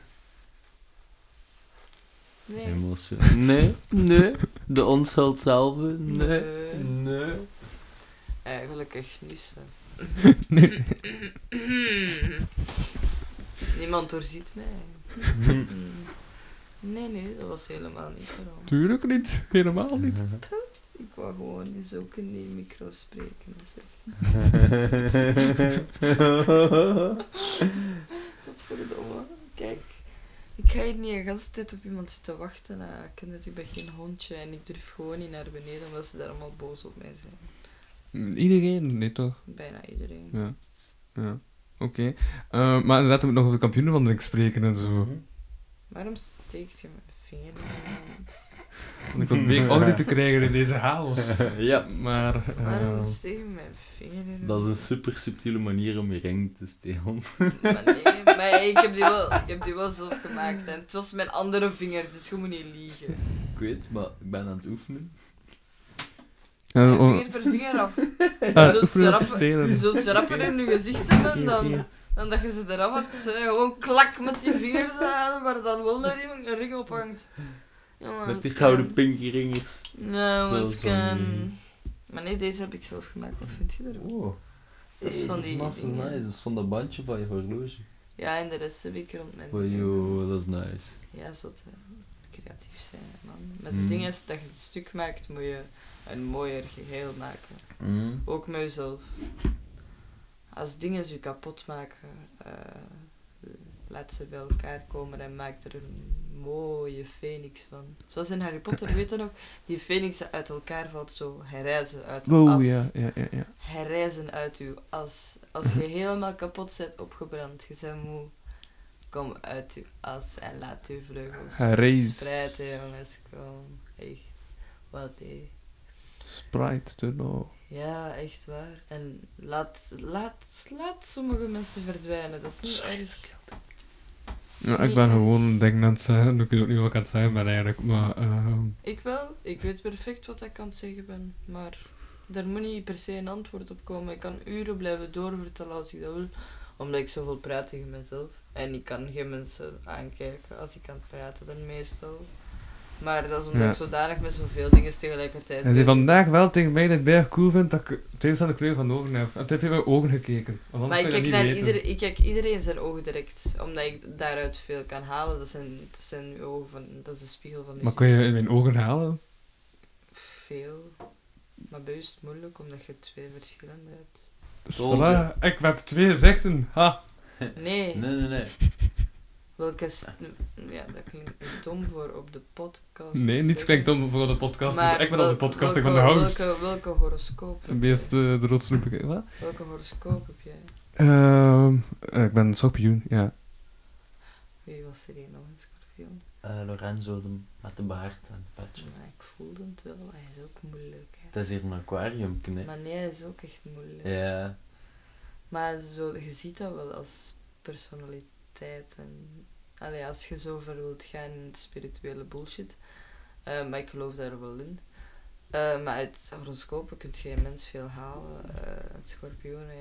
Nee. Emotie. Nee. De onschuld zelf. Nee. Eigenlijk echt niet zo. Nee. Niemand doorziet mij. Nee, dat was helemaal niet waarom. Tuurlijk niet, helemaal niet. Ik wou gewoon eens ook in die micro spreken. Wat voor het domme. Kijk, ik ga hier niet de hele tijd op iemand zitten wachten. Ik ben geen hondje en ik durf gewoon niet naar beneden omdat ze daar allemaal boos op mij zijn. Iedereen? Nee toch? Bijna iedereen. Ja. Oké. Maar inderdaad moet ik nog over de kampioenenwandeling spreken en zo. Waarom steekt je mijn vinger in mijn hand? Want ik probeer ook niet te krijgen in deze chaos. Ja, maar... Waarom steek je mijn vinger in mijn hand? Dat is een super subtiele manier om je ring te stelen. Maar nee, ik heb die wel zelf gemaakt. En het was mijn andere vinger, dus je moet niet liegen. Ik weet, maar ik ben aan het oefenen. Vinger per vinger af. Je zult ze rapper in je gezicht hebben dan... En dat je ze eraf hebt, gewoon klak met die vingers aan, maar dan wel naar iemand een ring ophangt. Jongens, met die gouden pinky ringers. Nou, wat kan. Maar nee, deze heb ik zelf gemaakt, wat vind je ervan? Oh. Dat is van die. Dat is nice, dat is van dat bandje van je horloge. Ja, en de rest heb ik rond mijn dingen. Yo, dat is nice. Ja, zot, creatief zijn, man. Met de dingen dat je het stuk maakt, moet je een mooier geheel maken. Ook met jezelf. Als dingen je kapot maken, laat ze bij elkaar komen en maak er een mooie phoenix van. Zoals in Harry Potter, weet je nog? Die phoenix uit elkaar valt zo, herrijzen uit uw as. Ja. Herrijzen uit uw as. Als je helemaal kapot bent, opgebrand, je bent moe, kom uit uw as en laat uw vleugels spreiden, jongens. Kom, echt. Wat Spreid te nou. Ja, echt waar. En laat sommige mensen verdwijnen, dat is niet erg. Ja, ik ben gewoon een ding aan het zeggen, ik weet ook niet wat ik aan het zeggen ben eigenlijk, maar... Ik wel, ik weet perfect wat ik aan het zeggen ben, maar daar moet niet per se een antwoord op komen. Ik kan uren blijven doorvertellen als ik dat wil, omdat ik zoveel praat tegen mezelf. En ik kan geen mensen aankijken als ik aan het praten ben, meestal. Maar dat is omdat ik zodanig met zoveel dingen tegelijkertijd... En ze vandaag wel tegen mij dat ik bijna cool vind dat ik tijdens aan de kleur van de ogen heb. En toen heb je mijn ogen gekeken. Maar ik kijk iedereen zijn ogen direct. Omdat ik daaruit veel kan halen. Dat zijn uw ogen van... Dat is de spiegel van mijn... Maar kun je in mijn ogen halen? Veel. Maar beust moeilijk, omdat je twee verschillende hebt. Dus voilà, ik heb twee gezichten. Ha! Nee. Nee. Welke... Ja, dat klinkt dom voor op de podcast. Nee, niets klinkt dom voor op de podcast. Maar ik ben op de podcast, ik ben de host. Welke horoscoop heb jij? De rotsnoep. Wat? Welke horoscoop heb jij? Ik ben schorpioen, ja. Wie was er hier nog een schorpioen? Lorenzo, met de baard en het petje. Maar ik voelde het wel, hij is ook moeilijk. Hè. Dat is hier een aquarium, nee? Maar nee, hij is ook echt moeilijk. Ja. Maar zo, je ziet dat wel als personaliteit. En, als je zo ver wilt gaan in het spirituele bullshit, maar ik geloof daar wel in. Maar uit horoscopen kun je immens veel halen. Het schorpioenen,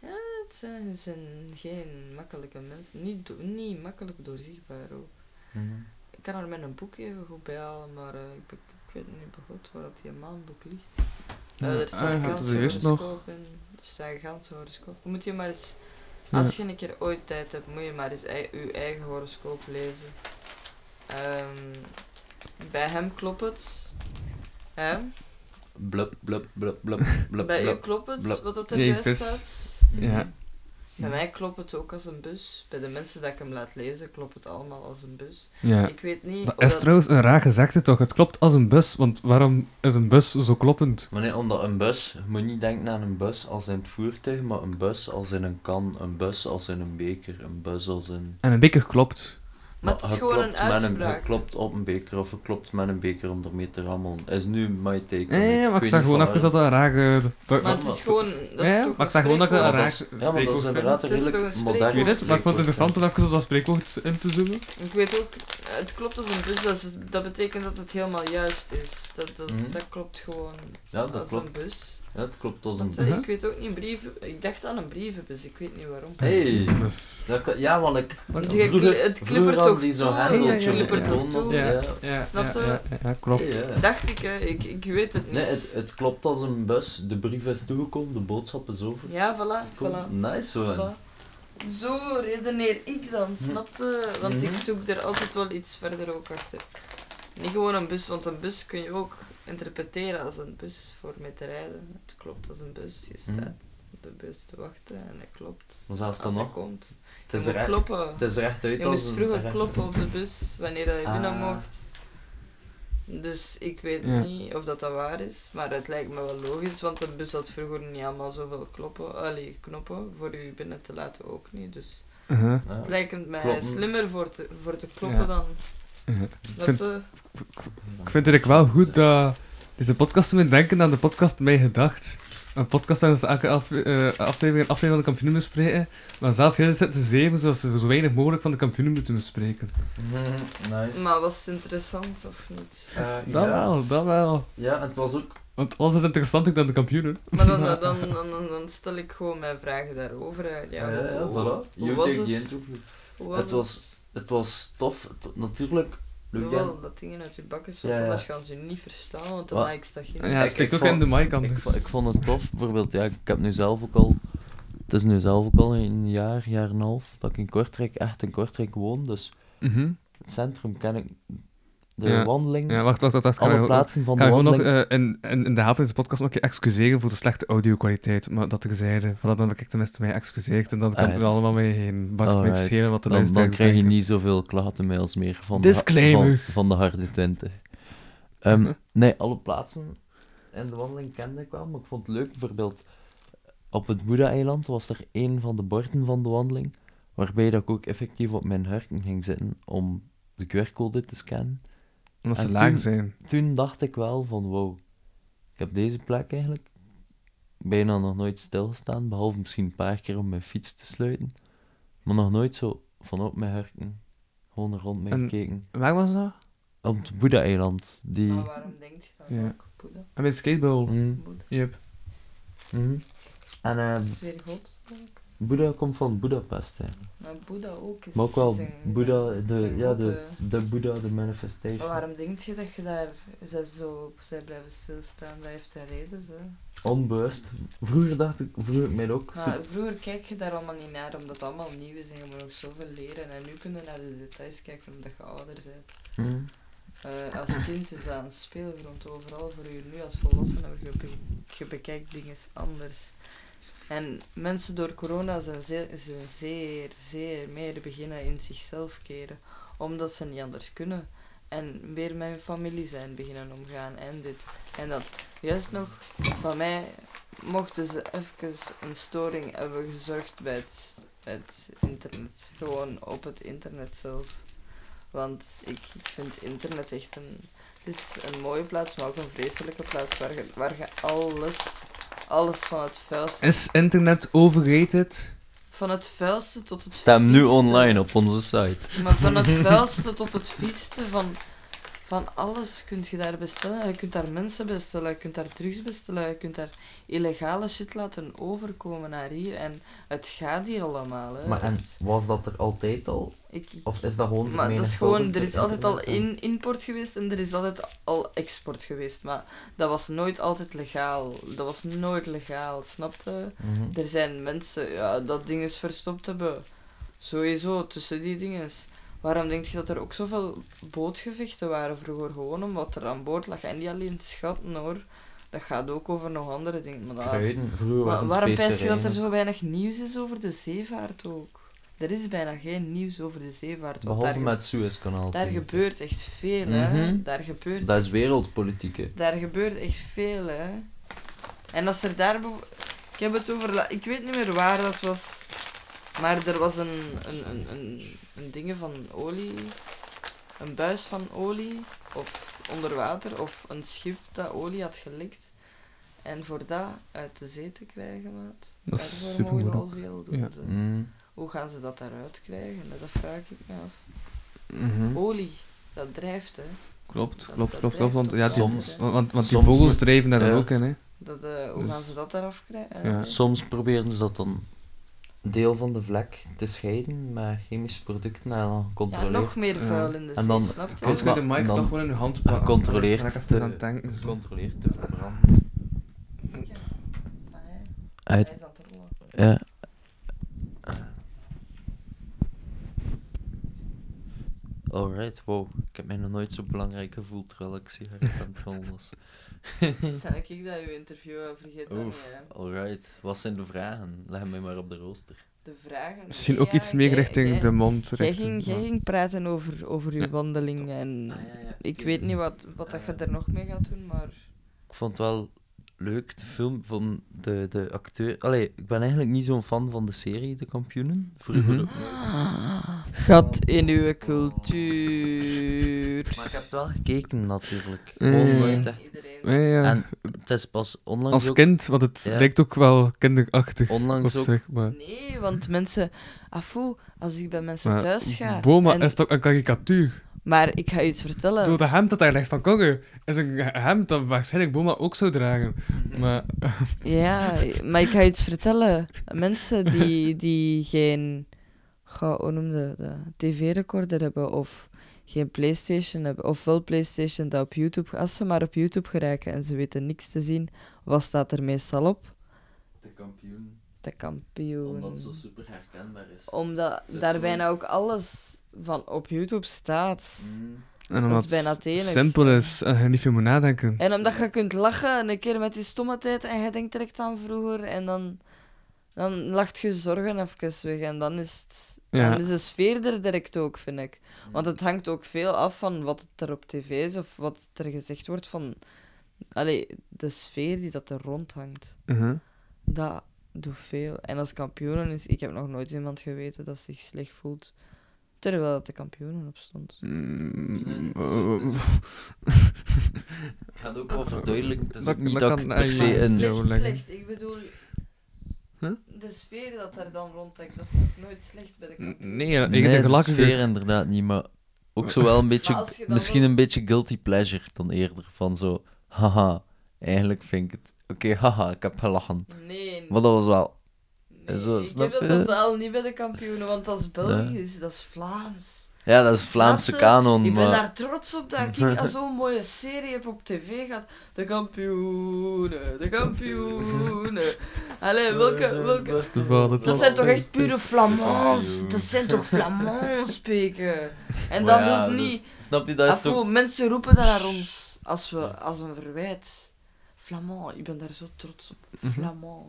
ja, het zijn geen makkelijke mensen, niet makkelijk doorzichtbaar ook. Mm-hmm. Ik kan er met een boek even goed bij halen, maar ik weet niet goed waar dat die maanboek ligt. Er staat een ganse horoscoop in. Moet je maar eens... Ja. Als je een keer ooit tijd hebt, moet je maar eens je eigen horoscoop lezen. Bij hem klopt het. Blub, blub, blub, blub, blub. Bij u klopt het, blub. Wat dat erbij staat. Ja. Bij mij klopt het ook als een bus. Bij de mensen dat ik hem laat lezen, klopt het allemaal als een bus. Ja. Ik weet niet... Dat is trouwens een raar gezegde toch? Het klopt als een bus, want waarom is een bus zo kloppend? Maar nee, omdat een bus... Je moet niet denken aan een bus als in het voertuig, maar een bus als in een kan, een bus als in een beker, een bus als in... En een beker klopt. Maar het is gewoon een uitspraak. Je klopt op een beker, of je klopt met een beker om ermee te rammelen. Is nu my take. Nee, maar ik zag gewoon even dat een raar... Maar het is gewoon... Maar ik zag gewoon dat een raar spreekwoord. Ja, maar dat is inderdaad redelijk modern. Ik weet het, maar ik vond het interessant om even op dat spreekwoord in te zoomen. Ik weet ook... Het klopt als een bus, dat betekent dat het helemaal juist is. Dat klopt gewoon als een bus. Ja, het klopt als een bus. Ik weet ook niet, ik dacht aan een brievenbus, ik weet niet waarom. Hey. Ja, want ik... Het klippert toch die zo toe. Ja. Snap je? Ja, klopt. Hey, dacht ik, hè. Ik weet het niet. Nee, het klopt als een bus, de brief is toegekomen, de boodschap is over. Ja, voilà. Nice hoor. Voilà. Zo redeneer ik dan, snap je? Want ik zoek er altijd wel iets verder ook achter. Niet gewoon een bus, want een bus kun je ook... interpreteren als een bus voor mee te rijden. Het klopt als een bus. Je staat op de bus te wachten en het klopt. Maar als hij komt. Het is moet kloppen. Het is echt uit je als moest vroeger kloppen op de bus wanneer dat je binnen mocht. Dus ik weet niet of dat waar is, maar het lijkt me wel logisch, want een bus had vroeger niet allemaal zoveel knoppen voor je binnen te laten ook niet. Dus het lijkt mij slimmer voor te kloppen dan... Ik vind het wel goed dat deze podcast me denken aan de podcast Mijn Gedacht. Een podcast waar ze elke aflevering van de kampioenen bespreken, maar zelf heel de tijd te zeven, zodat ze zo weinig mogelijk van de kampioenen moeten bespreken. Nice. Maar was het interessant of niet? Dat wel. Ja, het was ook... Want alles is interessanter dan de kampioenen. Maar dan stel ik gewoon mijn vragen daarover. Hoe was het? Het was tof, natuurlijk. Wel dat dingen uit je bakken, want anders gaan ze niet verstaan, want de mic staat in. Ja, het steekt ook in de mic aan. Ik vond het tof, bijvoorbeeld, ik heb nu zelf ook al... Het is nu zelf ook al een jaar en een half, dat ik in Kortrijk, echt in Kortrijk woon, dus... Het centrum ken ik... De wandeling... Ja, wacht. Alle plaatsen van de wandeling... Nog, in de helft van deze podcast nog een keer excuseren voor de slechte audio-kwaliteit, maar dat gezegde, vooral dan heb ik tenminste mij excuseerd en dan kan we allemaal mee heen. Schelen wat de luisteraars dan krijg je niet zoveel klachtenmails meer van de harde tinten. Nee, alle plaatsen in de wandeling kende ik wel, maar ik vond het leuk. Bijvoorbeeld, op het Boeddha-eiland was er één van de borden van de wandeling, waarbij dat ik ook effectief op mijn hurken ging zitten om de QR-code te scannen. Omdat ze laag zijn. Toen dacht ik wel van, wow, ik heb deze plek eigenlijk bijna nog nooit stilgestaan, behalve misschien een paar keer om mijn fiets te sluiten, maar nog nooit zo vanop mijn hurken, gewoon rond mij gekeken. Waar was dat? Op het Boeddha-eiland. Maar waarom denk je dan ook Boeddha? En met skateball. Yep. En, dat is weer God, denk ik. Boeddha komt van Boedapest, hè. Maar Boeddha ook is... Maar ook wel zijn, Boeddha, de Boeddha, de manifestation. Maar waarom denk je dat je daar zo op blijven stilstaan? Dat heeft een reden, zo. Onbewust. Vroeger dacht ik, mij ook... Maar vroeger kijk je daar allemaal niet naar, omdat het allemaal nieuw is en je moet ook zoveel leren. En nu kun je naar de details kijken omdat je ouder bent. Mm. Als kind is dat een speelgrond overal voor je. Nu als volwassene, je bekijkt dingen anders. En mensen door corona zijn zeer meer beginnen in zichzelf keren. Omdat ze niet anders kunnen. En meer met hun familie zijn beginnen omgaan en dit en dat. Juist nog, van mij mochten ze even een storing hebben gezorgd bij het internet. Gewoon op het internet zelf. Want ik vind internet echt een mooie plaats, maar ook een vreselijke plaats waar je alles van het vuilste... Is internet overrated? Van het vuilste tot het staan vieste. Nu online op onze site. Maar van het vuilste tot het vieste, van alles kun je daar bestellen. Je kunt daar mensen bestellen, je kunt daar drugs bestellen, je kunt daar illegale shit laten overkomen naar hier. En het gaat hier allemaal, hè. Maar en was dat er altijd al? Of is dat gewoon... Maar dat is gewoon, er is altijd al import geweest en er is altijd al export geweest. Maar dat was nooit altijd legaal. Dat was nooit legaal, snapte? Mm-hmm. Er zijn mensen, ja, dat ding is verstopt hebben. Sowieso, tussen die dingen. Waarom denk je dat er ook zoveel bootgevechten waren vroeger? Gewoon om wat er aan boord lag. En niet alleen het schatten, hoor. Dat gaat ook over nog andere dingen. Maar waarom pijs je dat er zo weinig nieuws is over de zeevaart ook? Er is bijna geen nieuws over de zeevaart. Behalve met het Suezkanaal. Daar gebeurt echt veel, hè. Mm-hmm. Dat is wereldpolitiek, hè. Daar gebeurt echt veel, hè. En als er daar... Ik heb het over... Ik weet niet meer waar dat was... Maar er was een ding van olie, een buis van olie, of onder water, of een schip dat olie had gelekt. En voor dat uit de zee te krijgen, maat, daarvoor mogen we al veel doen. Ja. Mm. Hoe gaan ze dat daaruit krijgen? Dat vraag ik me af. Mm-hmm. Olie, dat drijft, hè. Klopt, want die vogels drijven daar ook in, hè. Hoe gaan ze dat daaraf krijgen? Ja. Soms proberen ze dat dan... deel van de vlek te scheiden met chemische producten en dan controleert. Ja, nog meer vuil in de zee, snap je? Als je de mic toch gewoon in je hand pakt. Gecontroleerd te verbranden. Hij is aan het rollen. Ja. Alright, wow. Ik heb mij nog nooit zo belangrijk gevoeld terwijl ik sigaret aan het rollen was. Zijn ik dat je interview vergeet dan niet, hè? Alright, wat zijn de vragen? Leg mij maar op de rooster. De vragen? Misschien ook iets meer richting de mond. Jij ging praten over je wandeling en ik weet niet wat dat je er nog mee gaat doen, maar... Ik vond het wel leuk, de film van de acteur... Allee, ik ben eigenlijk niet zo'n fan van de serie De Kampioenen. Vroeger ook gat in uw cultuur. Maar ik heb het wel gekeken, natuurlijk. En het is pas onlangs als kind, want het lijkt ook wel kinderachtig. Onlangs ook. Zeg maar. Nee, want mensen... Afo, als ik bij mensen thuis ga... Boma is toch een karikatuur? Maar ik ga je iets vertellen. Door de hemd dat daar ligt van Kogge, is een hemd dat waarschijnlijk Boma ook zou dragen. Maar... Ja, maar ik ga je iets vertellen. Mensen die geen... Hoe noemde dat? TV-recorder hebben of geen PlayStation hebben, of wel PlayStation dat op YouTube, als ze maar op YouTube geraken en ze weten niks te zien, wat staat er meestal op? De kampioen. Omdat het zo super herkenbaar is. Omdat daar bijna ook alles van op YouTube staat. Mm. En omdat dat is bijna het enigste. Simpel is en je niet veel moet nadenken. En omdat je kunt lachen en een keer met die stomme tijd en je denkt direct aan vroeger en dan lacht je zorgen even weg en dan is het... Ja. Dan is de sfeer er direct ook, vind ik. Want het hangt ook veel af van wat er op tv is of wat er gezegd wordt van... Allee, de sfeer die dat er rond hangt. Uh-huh. Dat doet veel. En als kampioenen is... Ik heb nog nooit iemand geweten dat zich slecht voelt terwijl dat de kampioenen op stond. Het gaat ook wel verduidelijken. Het is ook niet dat per se een... slecht. Ik bedoel... Huh? De sfeer dat daar dan rond hangt, dat is toch nooit slecht bij de kampioen? Nee, de sfeer inderdaad niet, maar ook zo wel een beetje, misschien een beetje guilty pleasure dan eerder, van zo, haha, eigenlijk vind ik het, oké, haha, ik heb gelachen. Nee. Maar dat was wel... en zo, snap je? Ik heb dat totaal niet bij de kampioenen, want dat is Belgisch, dat is Vlaams. Ja, dat is Vlaamse kanon. Ik ben daar trots op dat ik al zo'n mooie serie heb op tv gehad. De kampioenen, de kampioenen. Allee, welke... Dat zijn toch echt pure Flamands. Dat zijn toch Flamands-peken. En dat wil niet... Snap je, dat is toch... Mensen roepen dat naar ons als een verwijt. Flamand, ik ben daar zo trots op. Flamand.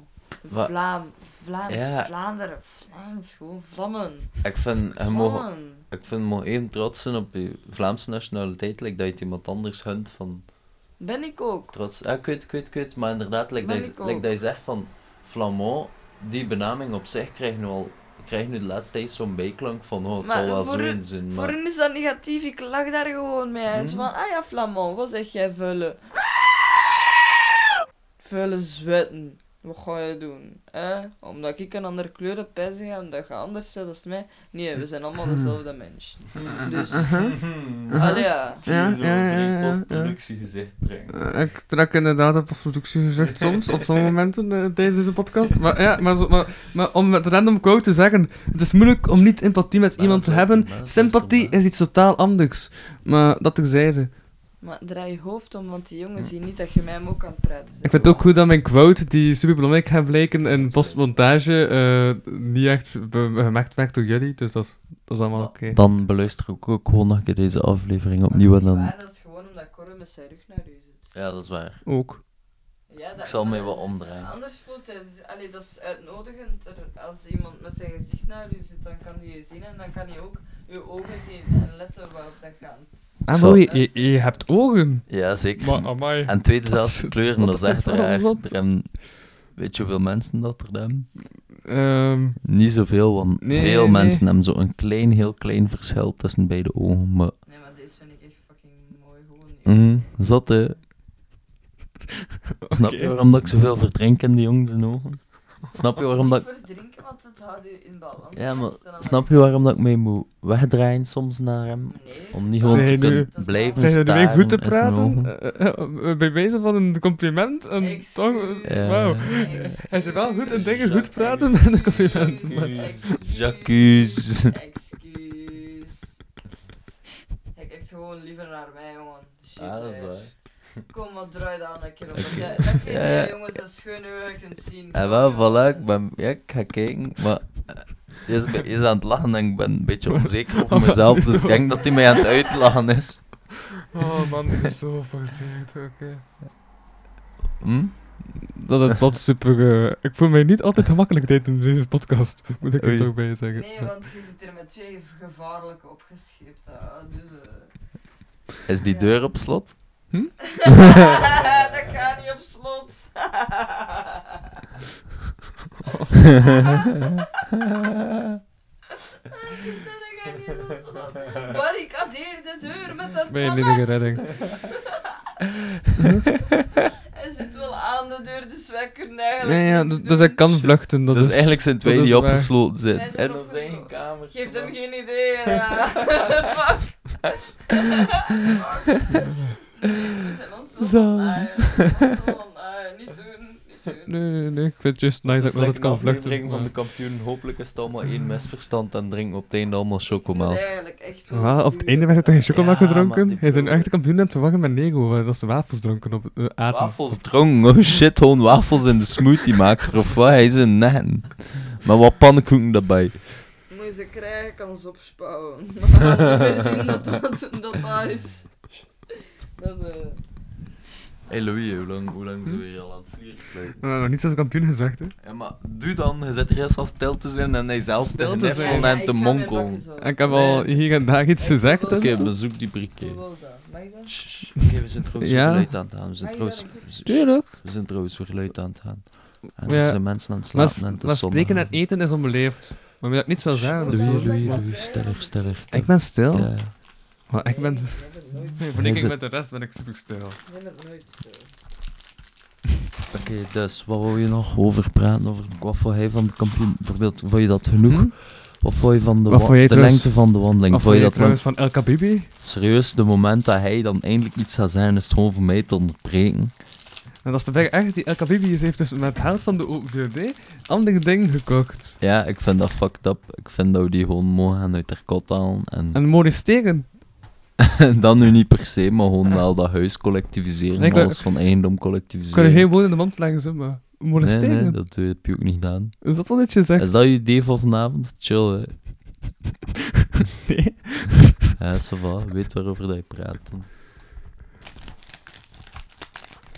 Vlaanderen. Vlaams, gewoon Vlammen. Ik vind... Ik vind me even trots zijn op je Vlaamse nationaliteit, like dat je het iemand anders gunt van... Ben ik ook. Trots, ja, ik weet, maar inderdaad, dat je zegt van Flamand, die benaming op zich krijgt nu de laatste tijd zo'n bijklank van, oh, het maar, zal wel zoiets zijn. Maar voor hen is dat negatief, ik lach daar gewoon mee. En zo van, ah ja, Flamand, wat zeg jij, vullen? Vullen zwetten. Wat ga je doen? Omdat ik een andere kleur heb pijzen ga, omdat je anders bent als mij. Nee, we zijn allemaal dezelfde mensen. Dus... Allee, ja. Ik zie zo'n postproductiegezicht brengen. Ik trek inderdaad een postproductiegezicht soms, op sommige momenten tijdens deze podcast. Maar ja, maar om het random quote te zeggen, het is moeilijk om niet empathie met iemand te hebben. Sympathie is iets totaal anders. Maar dat terzijde. Maar draai je hoofd om, want die jongens zien niet dat je mij hem ook kan praten. Zeg. Ik vind het ook goed dat mijn quote, die super belangrijk gaat blijken in postmontage, niet echt gemaakt werd door jullie. Dus dat is allemaal oké. Dan beluister ik ook gewoon nog een keer deze aflevering opnieuw. En dan... Maar dat is gewoon omdat Corre met zijn rug naar u zit. Ja, dat is waar. Ook. Ja, ik zal mij wel omdraaien. Anders voelt hij... Allee, dat is uitnodigend. Als iemand met zijn gezicht naar u zit, dan kan hij je zien. En dan kan hij ook je ogen zien en letten waarop dat gaat. Ah, mooi. Je hebt ogen. Ja, zeker. En twee dezelfde kleuren, dat is echt raar. Weet je hoeveel mensen dat er hebben? Niet zoveel, want veel mensen hebben zo'n heel klein verschil tussen beide ogen. Maar... Nee, maar deze vind ik echt fucking mooi. Gewoon. Zotte. Okay. Snap je waarom dat ik zoveel verdrink in die jongens in ogen? Snap je waarom dat ik... verdrinken, want het houdt je in balans. Ja, maar snap je waarom dat ik mij moet wegdraaien soms naar hem? Nee. Om niet gewoon te kunnen blijven staan. Zijn jullie goed te praten? Bij wijze van een compliment en toch... Wauw. Hij zit wel goed in dingen goed praten met een compliment. Excuus. Hij kijkt gewoon liever naar mij, jongen. Shit, ah, dat is waar. Kom maar, draai dat aan een keer op. Dat kun je jongens, dat schön nu kunt zien. Ja, wel, voilà, ik ga kijken, maar je is aan het lachen en ik ben een beetje onzeker over mezelf, dus ik denk dat hij mij aan het uitlachen is. Oh man, dit is zo verzuurd, oké. Dat het wat super... ik voel mij niet altijd gemakkelijk tijdens deze podcast, moet ik er ook bij zeggen. Nee, want je zit hier met twee gevaarlijke opgescheept, dus... Is die deur op slot? Dat gaat niet op slot. Dat gaat niet op slot. Barricadeer de deur met een palet. Mijn redding. Hij zit wel aan de deur, dus wij kunnen eigenlijk dus hij kan vluchten. Dat dus is, eigenlijk zijn twee die opgesloten zitten. En op zijn kamer. Geef hem geen idee. Fuck. We zijn ons zo niet doen. Nee, ik vind het juist nice dat ik het kan vluchten. Van de kampioen, hopelijk is het allemaal één misverstand en drinken op het einde allemaal chocomelk. Op het einde werd er toch geen chocomelk gedronken? Hij zijn echte kampioen aan het verwachten met Nego, dat ze wafels dronken op de atem. Wafels dronken? Oh shit, gewoon wafels in de smoothie maken of wat? Hij is een nen. Maar wat pannenkoeken daarbij. Moet je ze krijgen, kan ze opspouwen. Maar we gaan zien dat is... Hey Louis, hoe lang zijn we hier al aan het vliegen? We hebben nog niet zo'n kampioen gezegd, hè? Ja, maar doe dan. Je zit er eerst al stil te zijn en hij zelf stil te zijn en te monkelen. Ik heb al hier en daar iets gezegd. Oké, bezoek die briquet. Mag ik dat? Oké, we zijn trouwens weer luid aan het gaan. We zijn trouwens weer luid aan het gaan. En er zijn mensen aan het slapen en te zonnen. Maar spreken en eten is onbeleefd. Maar moet je dat niet zo zeggen? Louis, stiller. Ik ben stil? Ja. Maar ik ben... Verdenking met de rest ben ik super stil. Jij bent nooit stil. Oké, dus wat wil je nog over praten? Over wat vond jij van de kampioen? Bijvoorbeeld, vond je dat genoeg? Wat vond je van de lengte van de wandeling? Wat vond je trouwens van El Khabibi? Serieus, de moment dat hij dan eindelijk iets gaat zeggen, is gewoon voor mij te onderbreken. En dat is de berg echt, die El Khabibi heeft dus met geld van de OVD andere dingen gekocht. Ja, ik vind dat fucked up. Ik vind dat we die gewoon mogen uit haar kot halen. En molesteren. Dan nu niet per se, maar gewoon wel dat huis collectiviseren, nee, alles van eigendom collectiviseren. Ik kan je geen woord in de mond leggen, zo, maar molesteren. Nee, dat heb je ook niet gedaan. Is dat wat je zegt? Is dat je idee van vanavond? Chill, hè. Nee. Ja, ça va. Weet waarover dat je praat.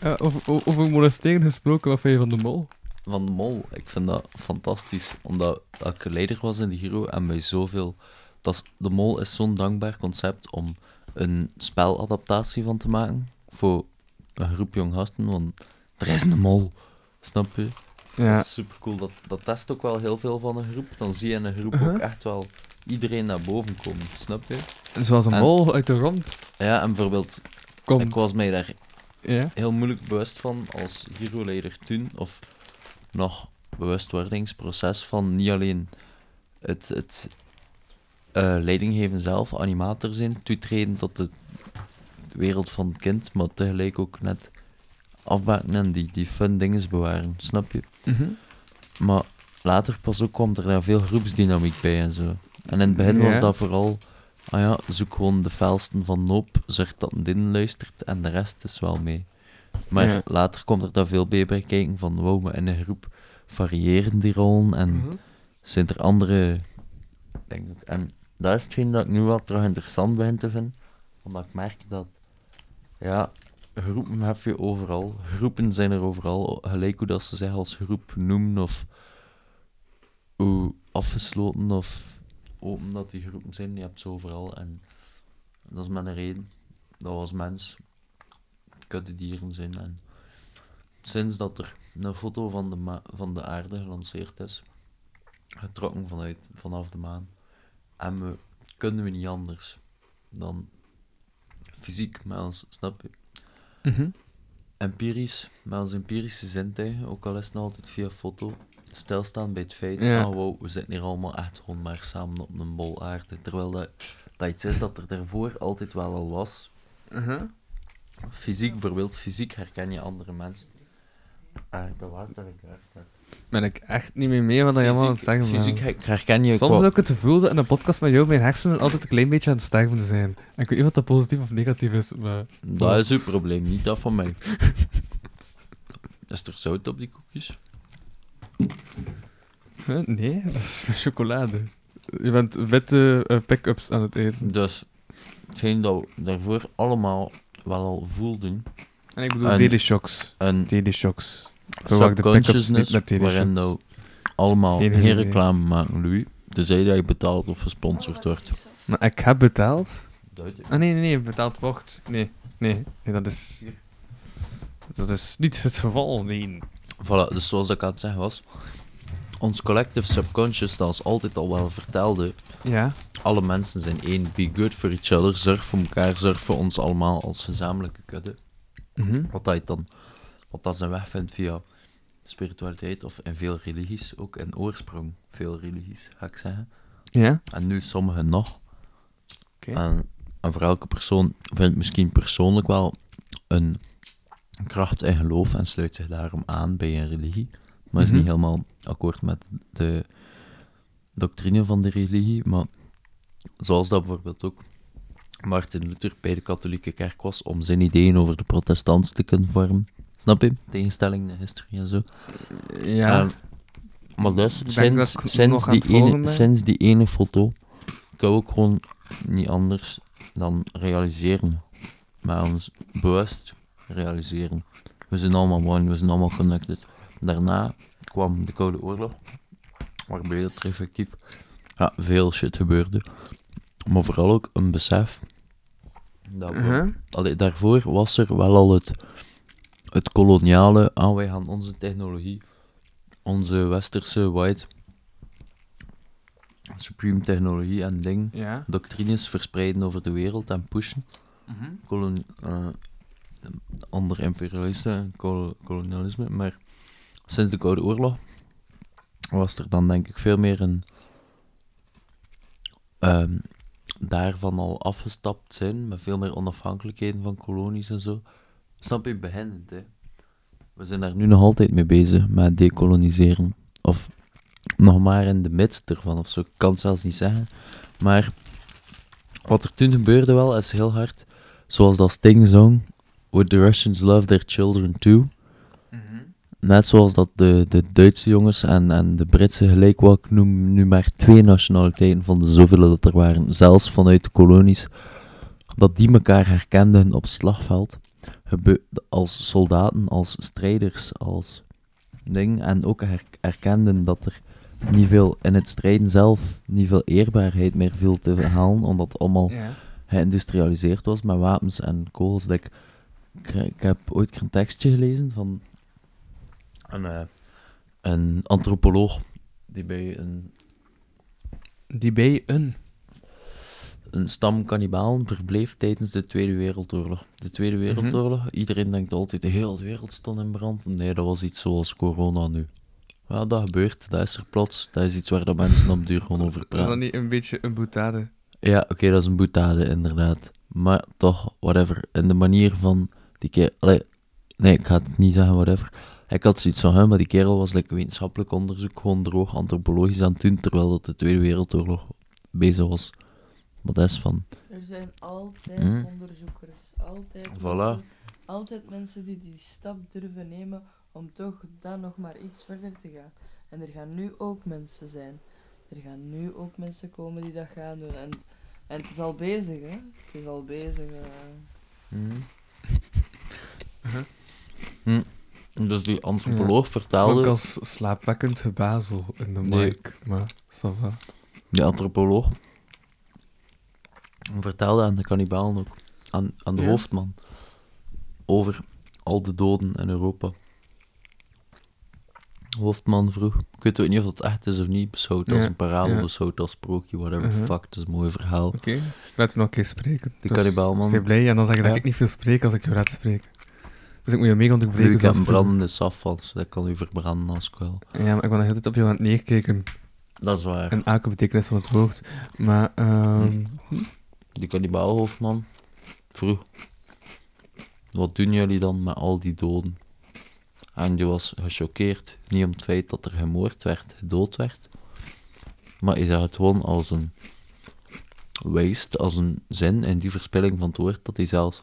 Ja, over molesteren gesproken, wat vind je van de Mol? Van de Mol? Ik vind dat fantastisch, omdat ik leider was in de Giro en mij zoveel... De Mol is zo'n dankbaar concept om een speladaptatie van te maken voor een groep jong gasten, want er is een Mol. Snap je? Ja. Dat is supercool. Dat test ook wel heel veel van een groep. Dan zie je in een groep ook echt wel iedereen naar boven komen. Snap je? Zoals een Mol uit de grond. Ja, en bijvoorbeeld... Komt. Ik was mij daar heel moeilijk bewust van als Giro-leider toen, of nog bewustwordingsproces van niet alleen het leidinggeven zelf, animator zijn, toetreden tot de wereld van het kind, maar tegelijk ook net afbaken en die fun dinges bewaren, snap je? Mm-hmm. Maar later pas ook kwam er daar veel groepsdynamiek bij en zo. En in het begin was dat vooral, zoek gewoon de felsten van Noop, zorg dat een din luistert en de rest is wel mee. Maar later komt er daar veel bij kijken van, wow, maar in een groep variëren die rollen en zijn er andere... En dat is hetgeen dat ik nu wel terug interessant begin te vinden, omdat ik merk dat groepen heb je overal, groepen zijn er overal, gelijk hoe dat ze zich als groep noemen of hoe afgesloten of open dat die groepen zijn, je hebt ze overal en dat is met een reden, dat was mens, kunnen dieren zijn en sinds dat er een foto van de aarde gelanceerd is, getrokken vanaf de maan. En kunnen we niet anders dan fysiek met ons, snap je? Mm-hmm. Empirisch, met onze empirische zintuigen, ook al is het nog altijd via foto, stilstaan bij het feit, we zitten hier allemaal echt gewoon maar samen op een bol aarde. Terwijl dat iets is dat er daarvoor altijd wel al was. Mm-hmm. Fysiek, bijvoorbeeld, fysiek herken je andere mensen. Dat was dat ik ben ik echt niet meer mee wat jij allemaal aan het zeggen bent. Fysiek herken je... Soms heb ik het gevoel dat in een podcast met jou mijn hersenen altijd een klein beetje aan het sterven zijn. En ik weet niet of dat positief of negatief is, maar... Dat is uw probleem, niet dat van mij. Is er zout op die koekjes? Nee, dat is chocolade. Je bent witte pick-ups aan het eten. Dus, hetgeen dat we daarvoor allemaal wel al voelden... En ik bedoel daily shocks. Daily shocks. Subconsciousness, waarin nou allemaal geen reclame maken, Louis. Tenzij dat je betaald of gesponsord wordt. Maar ik heb betaald? Ah, nee, betaald wordt. Nee, dat is niet het geval, nee. Voilà, dus zoals ik aan het zeggen was, ons collective subconscious, dat ons altijd al wel vertelde, alle mensen zijn één, be good for each other, zorg voor elkaar, zorg voor ons allemaal als gezamenlijke kudde. Mm-hmm. Wat dat zijn weg vindt via spiritualiteit of in veel religies, ook in oorsprong veel religies, ga ik zeggen. Ja. En nu sommigen nog. Okay. En voor elke persoon vindt misschien persoonlijk wel een kracht in geloof en sluit zich daarom aan bij een religie, maar is niet helemaal akkoord met de doctrine van de religie, maar zoals dat bijvoorbeeld ook Martin Luther bij de katholieke kerk was om zijn ideeën over de protestants te kunnen vormen. Snap je? Tegenstelling, de historie en zo. Ja. Maar dus, sinds die ene foto, kan ik ook gewoon niet anders dan realiseren. Maar ons bewust realiseren. We zijn allemaal one, we zijn allemaal connected. Daarna kwam de Koude Oorlog, waarbij dat effectief veel shit gebeurde. Maar vooral ook een besef. Dat daarvoor was er wel al het koloniale, wij gaan onze technologie, onze westerse white supreme technologie en ding, doctrines verspreiden over de wereld en pushen. Mm-hmm. Ander imperialisme, kolonialisme, maar sinds de Koude Oorlog was er dan denk ik veel meer een daarvan al afgestapt zijn, met veel meer onafhankelijkheden van kolonies en zo. Snap je, beginnend, hè. We zijn daar nu nog altijd mee bezig, met decoloniseren. Of nog maar in de midst ervan, of zo. Ik kan het zelfs niet zeggen. Maar wat er toen gebeurde wel, is heel hard. Zoals dat Sting zong, Would the Russians love their children too? Mm-hmm. Net zoals dat de Duitse jongens en de Britse gelijk wat ik noem, nu maar 2 nationaliteiten van de zoveel dat er waren, zelfs vanuit de kolonies, dat die elkaar herkenden op het slagveld, als soldaten, als strijders, als ding, en ook herkenden dat er niet veel in het strijden zelf, niet veel eerbaarheid meer viel te halen, omdat het allemaal geïndustrialiseerd was met wapens en kogels. Dat ik heb ooit een tekstje gelezen van een antropoloog die bij een stam kannibalen verbleef tijdens de Tweede Wereldoorlog. De Tweede Wereldoorlog, Iedereen denkt altijd, de hele wereld stond in brand. Nee, dat was iets zoals corona nu. Ja, dat gebeurt, dat is er plots. Dat is iets waar de mensen op duur gewoon over praten. Is dat niet een beetje een boetade? Ja, oké, dat is een boetade, inderdaad. Maar toch, whatever. En de manier van die kerel... Nee, ik ga het niet zeggen, whatever. Ik had zoiets van hem, maar die kerel was wetenschappelijk onderzoek gewoon droog antropologisch aan het doen, terwijl dat de Tweede Wereldoorlog bezig was. Maar dat is van... Er zijn altijd onderzoekers. Altijd, altijd mensen die stap durven nemen om toch dan nog maar iets verder te gaan. En er gaan nu ook mensen zijn. Er gaan nu ook mensen komen die dat gaan doen. En het is al bezig, hè? Het is al bezig. Dus die antropoloog vertaalde... Ook als slaapwekkend gebazel in de markt, maar ça va. Die antropoloog vertelde aan de kannibalen ook, aan de hoofdman, over al de doden in Europa. Hoofdman vroeg, ik weet ook niet of dat echt is of niet, beschouwd als een parabel, beschouwd als sprookje, whatever, fuck, het is een mooi verhaal. Oké, laten we nog een keer spreken. De kannibaalman. Ik ben blij, en dan zeg ik dat ik niet veel spreek als ik je laat spreken. Dus ik moet je mee onderbreken. Nu, ik heb een brandende safval, dat kan u verbranden als ik wel. Ja, maar ik ben nog heel tijd op jou aan het neerkijken. Dat is waar. Een akelbetekenis van het woord. Maar, Die kannibaalhoofdman vroeg, wat doen jullie dan met al die doden? En die was gechoqueerd, niet om het feit dat er gemoord werd, gedood werd, maar hij zag het gewoon als een waste, als een zin in die verspilling van het woord, dat hij zelfs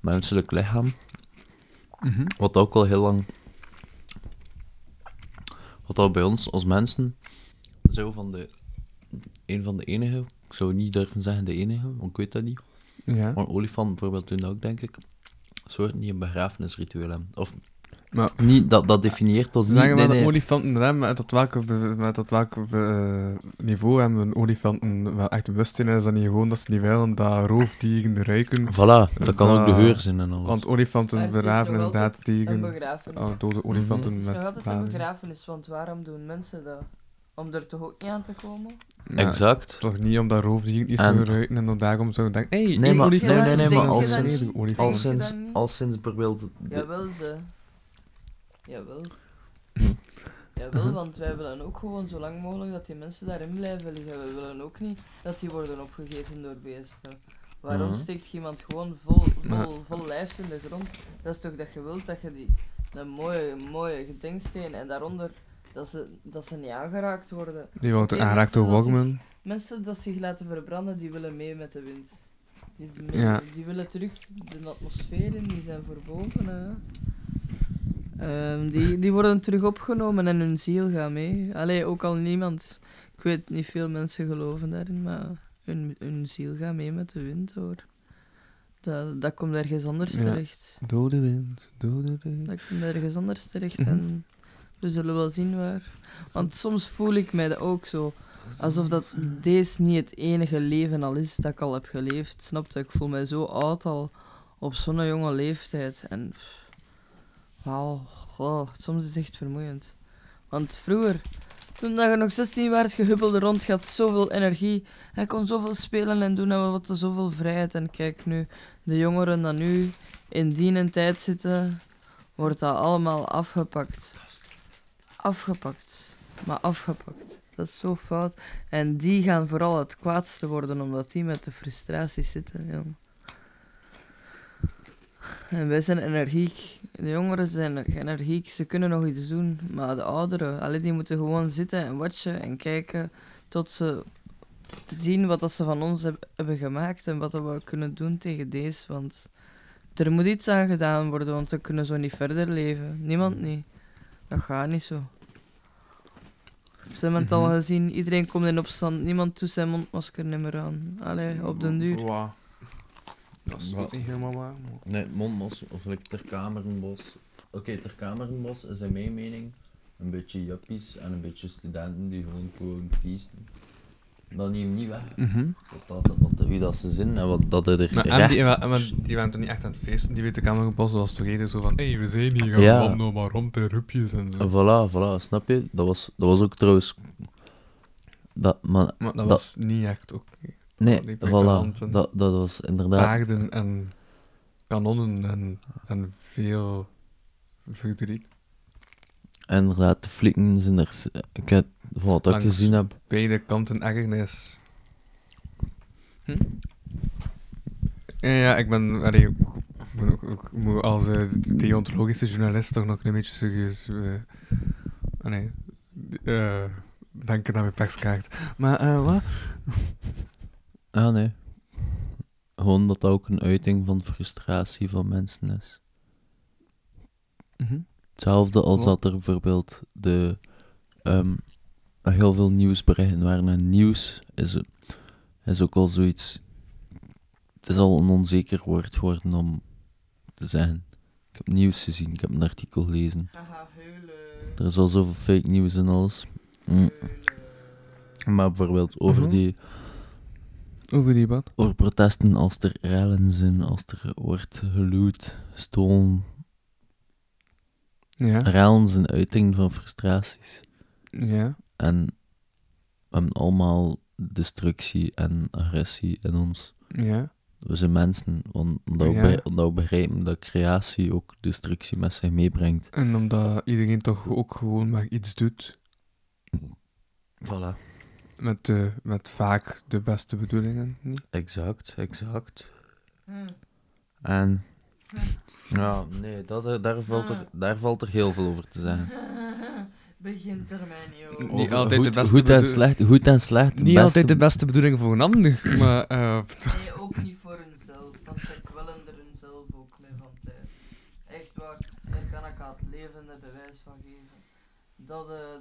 menselijk lichaam, wat ook al heel lang, wat al bij ons als mensen, zo van een van de enige, ik zou niet durven zeggen de enige, want ik weet dat niet, maar olifant bijvoorbeeld doen dat ook, denk ik, soort niet een begrafenisritueel hebben, of... Maar, niet, dat definieert ons niet. Zeggen we dat olifanten hebben, en tot welk niveau hebben olifanten wel echt bewust zijn? Is dat niet gewoon dat ze niet willen dat roofdieren ruiken? Voilà, dat kan ook de geur zijn en alles. Want olifanten begraven inderdaad tegen dode olifanten. Het is nog altijd een begrafenis, want waarom doen mensen dat? Om er toch ook niet aan te komen? Ja, exact. Toch niet, omdat roofdieren niet zo ruiken en dan daarom zouden denken... Nee, maar al sinds bijvoorbeeld... Jawel, ze... Jawel, want wij willen ook gewoon zo lang mogelijk dat die mensen daarin blijven liggen. We willen ook niet dat die worden opgegeten door beesten. Waarom steekt iemand gewoon vol lijfs in de grond? Dat is toch dat je wilt dat je die een mooie gedenksteen en daaronder dat ze niet aangeraakt worden. Die worden aangeraakt door Walkman. Mensen dat zich laten verbranden, die willen mee met de wind. Die willen terug de atmosfeer in, die zijn verbogen, hè. Die worden terug opgenomen en hun ziel gaat mee. Allee, ook al niemand... Ik weet niet, veel mensen geloven daarin, maar hun ziel gaat mee met de wind, hoor. Dat komt ergens anders terecht. Dode wind, dode wind. Dat komt ergens anders terecht en we zullen wel zien waar. Want soms voel ik mij dat ook zo. Alsof dat deze niet het enige leven al is dat ik al heb geleefd. Snap je? Ik voel mij zo oud al op zo'n jonge leeftijd en... Wauw, soms is het echt vermoeiend. Want vroeger, toen je nog 16 was, gehubbelde rond, je had zoveel energie. Hij kon zoveel spelen en doen en we hadden zoveel vrijheid. En kijk nu, de jongeren die nu in die tijd zitten, wordt dat allemaal afgepakt. Afgepakt. Maar afgepakt. Dat is zo fout. En die gaan vooral het kwaadste worden, omdat die met de frustraties zitten. Ja. En wij zijn energiek. De jongeren zijn energiek. Ze kunnen nog iets doen. Maar de ouderen, die moeten gewoon zitten en watchen en kijken tot ze zien wat dat ze van ons hebben gemaakt en wat dat we kunnen doen tegen deze. Want er moet iets aan gedaan worden, want we kunnen zo niet verder leven. Niemand niet. Dat gaat niet zo. Ze hebben het al gezien. Iedereen komt in opstand. Niemand doet zijn mondmasker niet meer aan. Allee, op den duur. Wow. Dat is wat niet helemaal waar. Maar... Nee, mondmasker. Of like Ter Kamerenbos. Oké, Ter Kamerenbos is in mijn mening een beetje jappies en een beetje studenten die gewoon feesten. Dat neemt niet weg. Wie dat ze zin en wat dat er maar recht is. Maar die waren toch niet echt aan het feesten, die weet de Kamerenbos. Dat was toch eerder zo van, hé, we zijn hier, gaan nog maar rond in rupjes en zo. Voilà, snap je? Dat was ook trouwens... Maar dat was niet echt oké. Okay. Nee, voilà, dat was inderdaad... Paarden en kanonnen en veel verdriet. Inderdaad, de flikken zijn er... Ik heb wat ik gezien heb... beide kanten ergernis. Ja, ik ben... ik moet als deontologische journalist toch nog een beetje serieus... denken naar mijn perskaart. Maar, wat? Ah, nee. Gewoon dat ook een uiting van frustratie van mensen is. Hetzelfde als dat er bijvoorbeeld de... heel veel nieuwsberichten waren. En nieuws is ook al zoiets... Het is al een onzeker woord geworden om te zeggen. Ik heb nieuws gezien, ik heb een artikel gelezen. Haha, huilen. Er is al zoveel fake nieuws en alles. Maar bijvoorbeeld over die... Over die wat? Over protesten, als er rellen zijn, als er wordt geluwd, stolen. Ja. Rellen zijn uiting van frustraties. Ja. En we hebben allemaal destructie en agressie in ons. Ja. We zijn mensen, omdat we begrijpen dat creatie ook destructie met zich meebrengt. En omdat iedereen toch ook gewoon maar iets doet. Voilà. Met vaak de beste bedoelingen, niet? Exact. En... Ja, nee, daar valt er heel veel over te zeggen. Begint er mij niet over. Niet altijd goed en slecht. Niet altijd de beste bedoelingen voor een ander, maar... Nee, ook niet voor hunzelf, want ze kwellen er hunzelf ook mee van tijd. Echt waar, daar kan ik aan het levende bewijs van geven.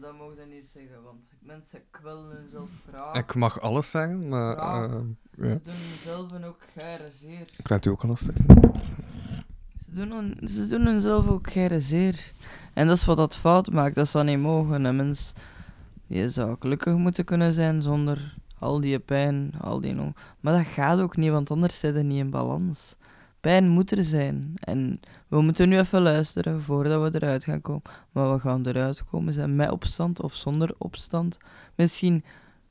Dat mag je niet zeggen, want mensen kwellen hunzelf graag. Ik mag alles zeggen, maar... ja. Ze doen hunzelf ook geire zeer. Ik laat u ook alles zeggen. Ze doen hunzelf ook geire zeer. En dat is wat dat fout maakt, dat zou niet mogen. Een mens die zou gelukkig moeten kunnen zijn zonder al die pijn, maar dat gaat ook niet, want anders zit je niet in balans. Pijn moet er zijn. En we moeten nu even luisteren voordat we eruit gaan komen. Maar we gaan eruit komen, zijn met opstand of zonder opstand. Misschien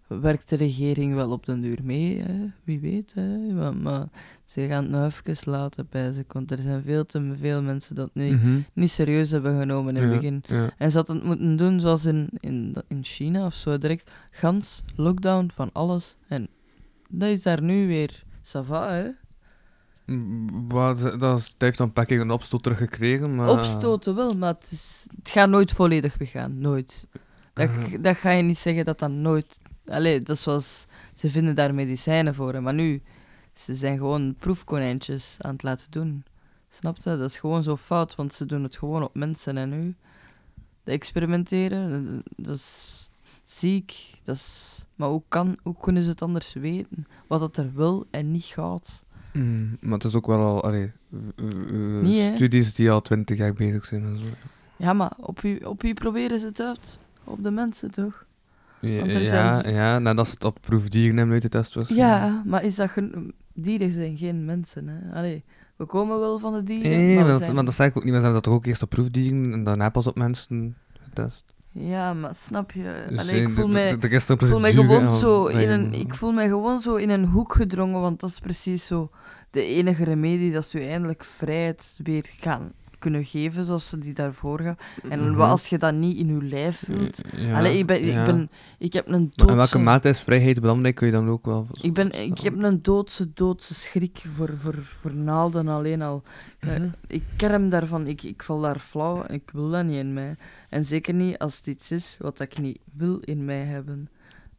werkt de regering wel op den duur mee, hè? Wie weet. Hè? Maar ze gaan het nog even laten bij zich, want er zijn veel te veel mensen dat nu niet serieus hebben genomen in het begin. Ja. En ze hadden het moeten doen zoals in China of zo, direct gans lockdown van alles. En dat is daar nu weer ça va, hè? Dat heeft dan pak ik een opstoot teruggekregen, maar... Opstoten wel, maar het gaat nooit volledig weggaan. Nooit. Dat ga je niet zeggen dat dat nooit... Allee, dat is zoals... Ze vinden daar medicijnen voor, hè. Maar nu... Ze zijn gewoon proefkonijntjes aan het laten doen. Snap je? Dat is gewoon zo fout, want ze doen het gewoon op mensen en nu. Dat experimenteren, dat is ziek. Dat is... Maar hoe kunnen ze het anders weten? Wat dat er wil en niet gaat... maar het is ook wel al niet, studies die al 20 jaar bezig zijn en zo. Ja, maar op wie proberen ze het uit? Op de mensen toch? Ja, nadat ze het op proefdieren hebben uit de test was. Ja, maar is dat dieren zijn geen mensen, hè? Allee, we komen wel van de dieren. Nee, maar dat zei ik ook niet. Maar ze hebben dat toch ook eerst op proefdieren en daarna pas op mensen getest. Ja, maar snap je? Dus allee, ik voel mij gewoon zo in een hoek gedrongen, want dat is precies zo de enige remedie dat je eindelijk vrijheid weer gaan kunnen geven zoals ze die daarvoor gaan. En als je dat niet in je lijf wilt... Ja, allee, ik heb een doodse... In welke mate is vrijheid belangrijk? Kun je dan ook wel... Ik heb een doodse schrik voor naalden alleen al. Ik kerm daarvan. Ik val daar flauw en ik wil dat niet in mij. En zeker niet als het iets is wat ik niet wil in mij hebben.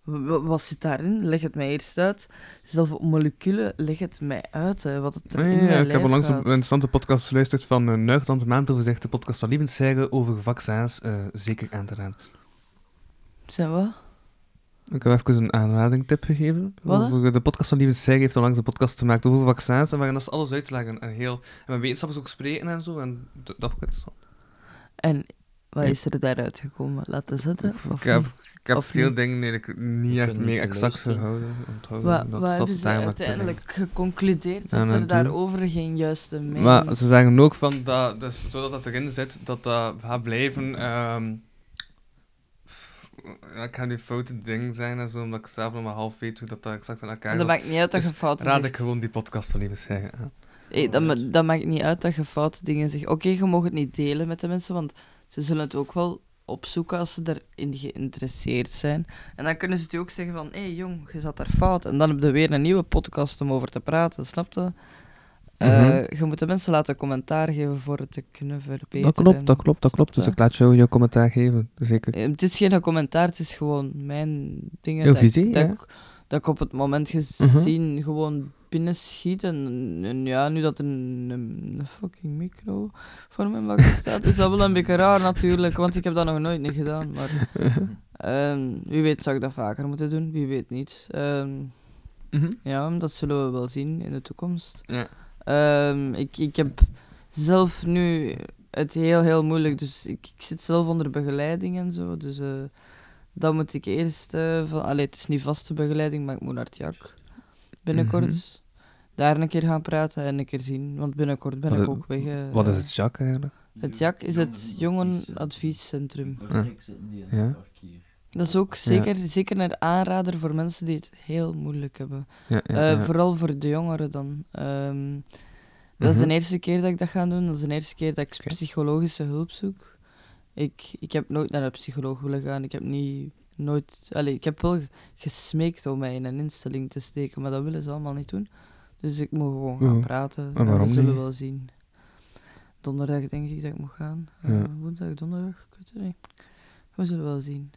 Wat zit daarin? Leg het mij eerst uit. Zelf op moleculen, leg het mij uit. Hè, wat het in mijn ik heb onlangs een interessante podcast geluisterd van Nuigland Maandoverzicht, de podcast van Lievenzijgen over vaccins. Zeker aan te raden. Zijn wat? Ik heb even een aanradingtip gegeven. Wat? Over de podcast van Lievenzijgen heeft onlangs een podcast gemaakt over vaccins en waarin dat ze alles uitleggen. En met wetenschappers ook spreken en zo. En dat vond ik interessant. En... Wat is er daaruit gekomen? Laten zetten? Ik heb veel dingen niet echt meer exact onthouden. Wat hebben ze uiteindelijk geconcludeerd? Dat er daarover geen juiste mening... Maar ze zeggen ook van dat, dus, zodat dat erin zit, dat dat gaat blijven... ik ga nu foute ding zijn en zo, omdat ik zelf nog maar half weet hoe dat exact aan elkaar gaat. Dat maakt niet uit dat je fouten raad ik gewoon die podcast van Lieve zeggen. Dat maakt niet uit dat je foute dingen zegt. Oké, je mag het niet delen met de mensen, want... Ze zullen het ook wel opzoeken als ze erin geïnteresseerd zijn. En dan kunnen ze het ook zeggen van... Hé jong, je zat daar fout. En dan heb je weer een nieuwe podcast om over te praten, snap je? Je moet de mensen laten commentaar geven voor het te kunnen verbeteren. Dat klopt. Dus ik laat jou je commentaar geven, zeker. Het is geen commentaar, het is gewoon mijn dingen... Jouw visie, dat ik op het moment gezien gewoon... binnenschiet en ja, nu dat er een fucking micro voor mijn bakken staat, is dat wel een beetje raar natuurlijk, want ik heb dat nog nooit niet gedaan, maar wie weet zou ik dat vaker moeten doen, wie weet niet. Ja, dat zullen we wel zien in de toekomst. Ja. Ik heb zelf nu het heel moeilijk, dus ik zit zelf onder begeleiding en zo, dus dat moet ik eerst, het is niet vaste begeleiding, maar ik moet naar het JAC. Binnenkort daar een keer gaan praten en een keer zien, want binnenkort ben ik ook weg. Wat is het JAC eigenlijk? Het JAC is het Jongerenadviescentrum. Ja. Dat is ook zeker een aanrader voor mensen die het heel moeilijk hebben. Ja. Vooral voor de jongeren dan. Dat is de eerste keer dat ik dat ga doen. Dat is de eerste keer dat ik psychologische hulp zoek. Ik heb nooit naar een psycholoog willen gaan. Ik heb niet... Nooit, ik heb wel gesmeekt om mij in een instelling te steken, maar dat willen ze allemaal niet doen. Dus ik moet gewoon gaan praten. En we zullen wel zien. Donderdag denk ik dat ik moet gaan. Woensdag, donderdag, ik weet het niet. We zullen wel zien.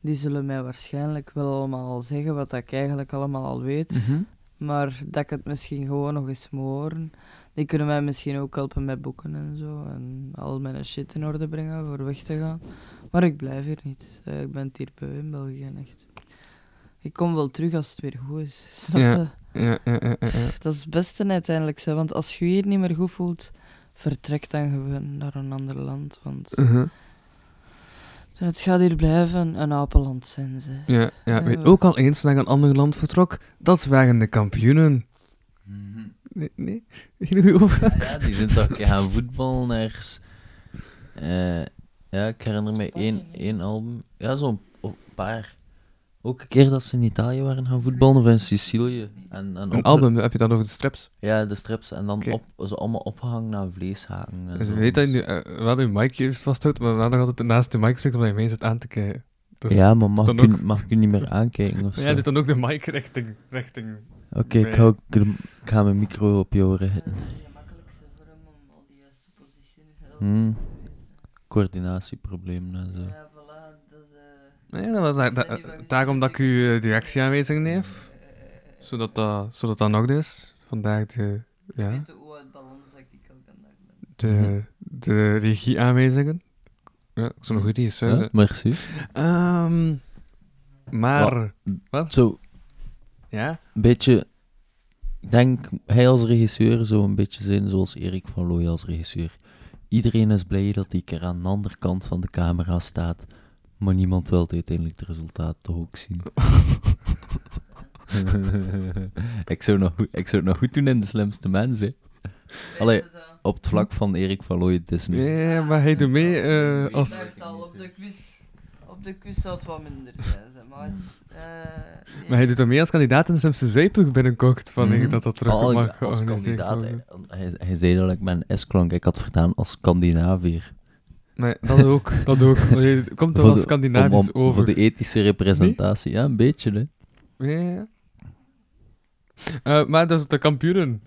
Die zullen mij waarschijnlijk wel allemaal al zeggen wat ik eigenlijk allemaal al weet. Maar dat ik het misschien gewoon nog eens moet horen. Die kunnen mij misschien ook helpen met boeken en zo. En al mijn shit in orde brengen voor weg te gaan. Maar ik blijf hier niet. Ik ben het hier beu in België, echt. Ik kom wel terug als het weer goed is. Snap je? Ja. Dat is het beste uiteindelijk, hè? Want als je je hier niet meer goed voelt, vertrek dan gewoon naar een ander land. Want het gaat hier blijven een apenland zijn. Hè? Ja. Weet ook al eens naar een ander land vertrok, dat waren de kampioenen. Nee. Ja, die zijn toch gaan voetballen ergens. Ja, ik herinner me één album. Ja, zo'n paar. Ook een keer dat ze in Italië waren gaan voetballen of in Sicilië. En een album, heb je dan over de straps? Ja, de straps. En dan ze allemaal opgehangen aan vleeshaken. Dus je weet dat je nu wel je mic juist vasthoudt, maar dan nog altijd naast de mic spreekt omdat je mee zit aan te kijken. Dus ja, maar mag ik je niet meer aankijken ofzo? Ja, dit is dan ook de mic richting... Oké, ik ga mijn micro op jou richten. Dat is de gemakkelijkste vorm om al die juiste posities te helpen. Coördinatieproblemen en zo. Ja, voilà. Daarom dat ik uw directieaanwijzing neef. Zodat dat nog is. Vandaag de... Ja. Ik weet hoe uit balans ik ook aan dat ben. De regieaanwijzingen. Ja, zo'n goede is. Ja, merci. Maar... Wat? Zo... Ja? Een beetje... Ik denk, hij als regisseur zou een beetje zijn zoals Erik van Looy als regisseur. Iedereen is blij dat hij er aan de andere kant van de camera staat, maar niemand wil uiteindelijk het resultaat toch ook zien. Ik zou het nog goed doen in De Slimste Mensen. Allee, op het vlak van Erik van Looy, het is niet. Nee, maar hij doet mee als... Hij staat al op de quiz. de kus zou het wat minder zijn. Maar, maar hij doet er mee als kandidaat en Slimste Zuiper binnenkocht, van dat terug mag georganiseerd worden. Hij zei dat ik mijn S klonk, ik had vertaan als Scandinavier. Nee, dat ook, dat ook. Het komt toch wel Scandinavisch over. Voor de ethische representatie, nee? Ja, een beetje, hè. Ja. Maar dat is De Kampioenen.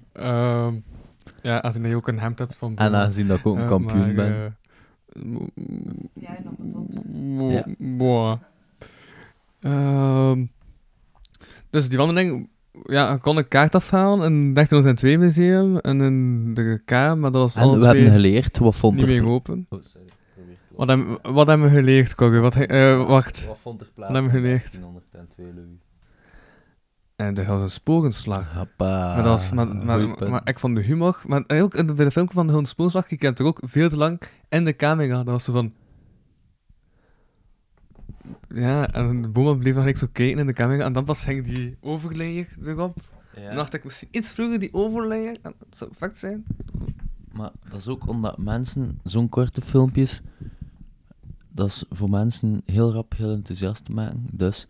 Ja, aangezien dat je ook een hemd hebt van... En aangezien dat ik ook een kampioen ben. Jij nam het op. Boah. Dus die wandeling... Ja, ik kon een kaart afhalen in het 1902 museum en in de K, maar dat was alles. En we hebben geleerd, wat vond er... Niet meer open. Oh, sorry. Wat hebben we geleerd, Kogge? Wat vond er plaats? Wat hebben we geleerd? In 1902, Louis. En er was een sporenslag. Hoppa. Maar ik vond de humor... Maar ook bij de filmpje van de sporenslag, ik heb er ook veel te lang in de camera. Dat was zo van... Ja, en de boeman bleef eigenlijk zo kijken in de camera. En dan pas ging die overlayer erop. Ja. Dan dacht ik misschien iets vroeger die overlayer. Dat zou perfect zijn. Maar dat is ook omdat mensen, zo'n korte filmpjes... Dat is voor mensen heel rap, heel enthousiast te maken. Dus...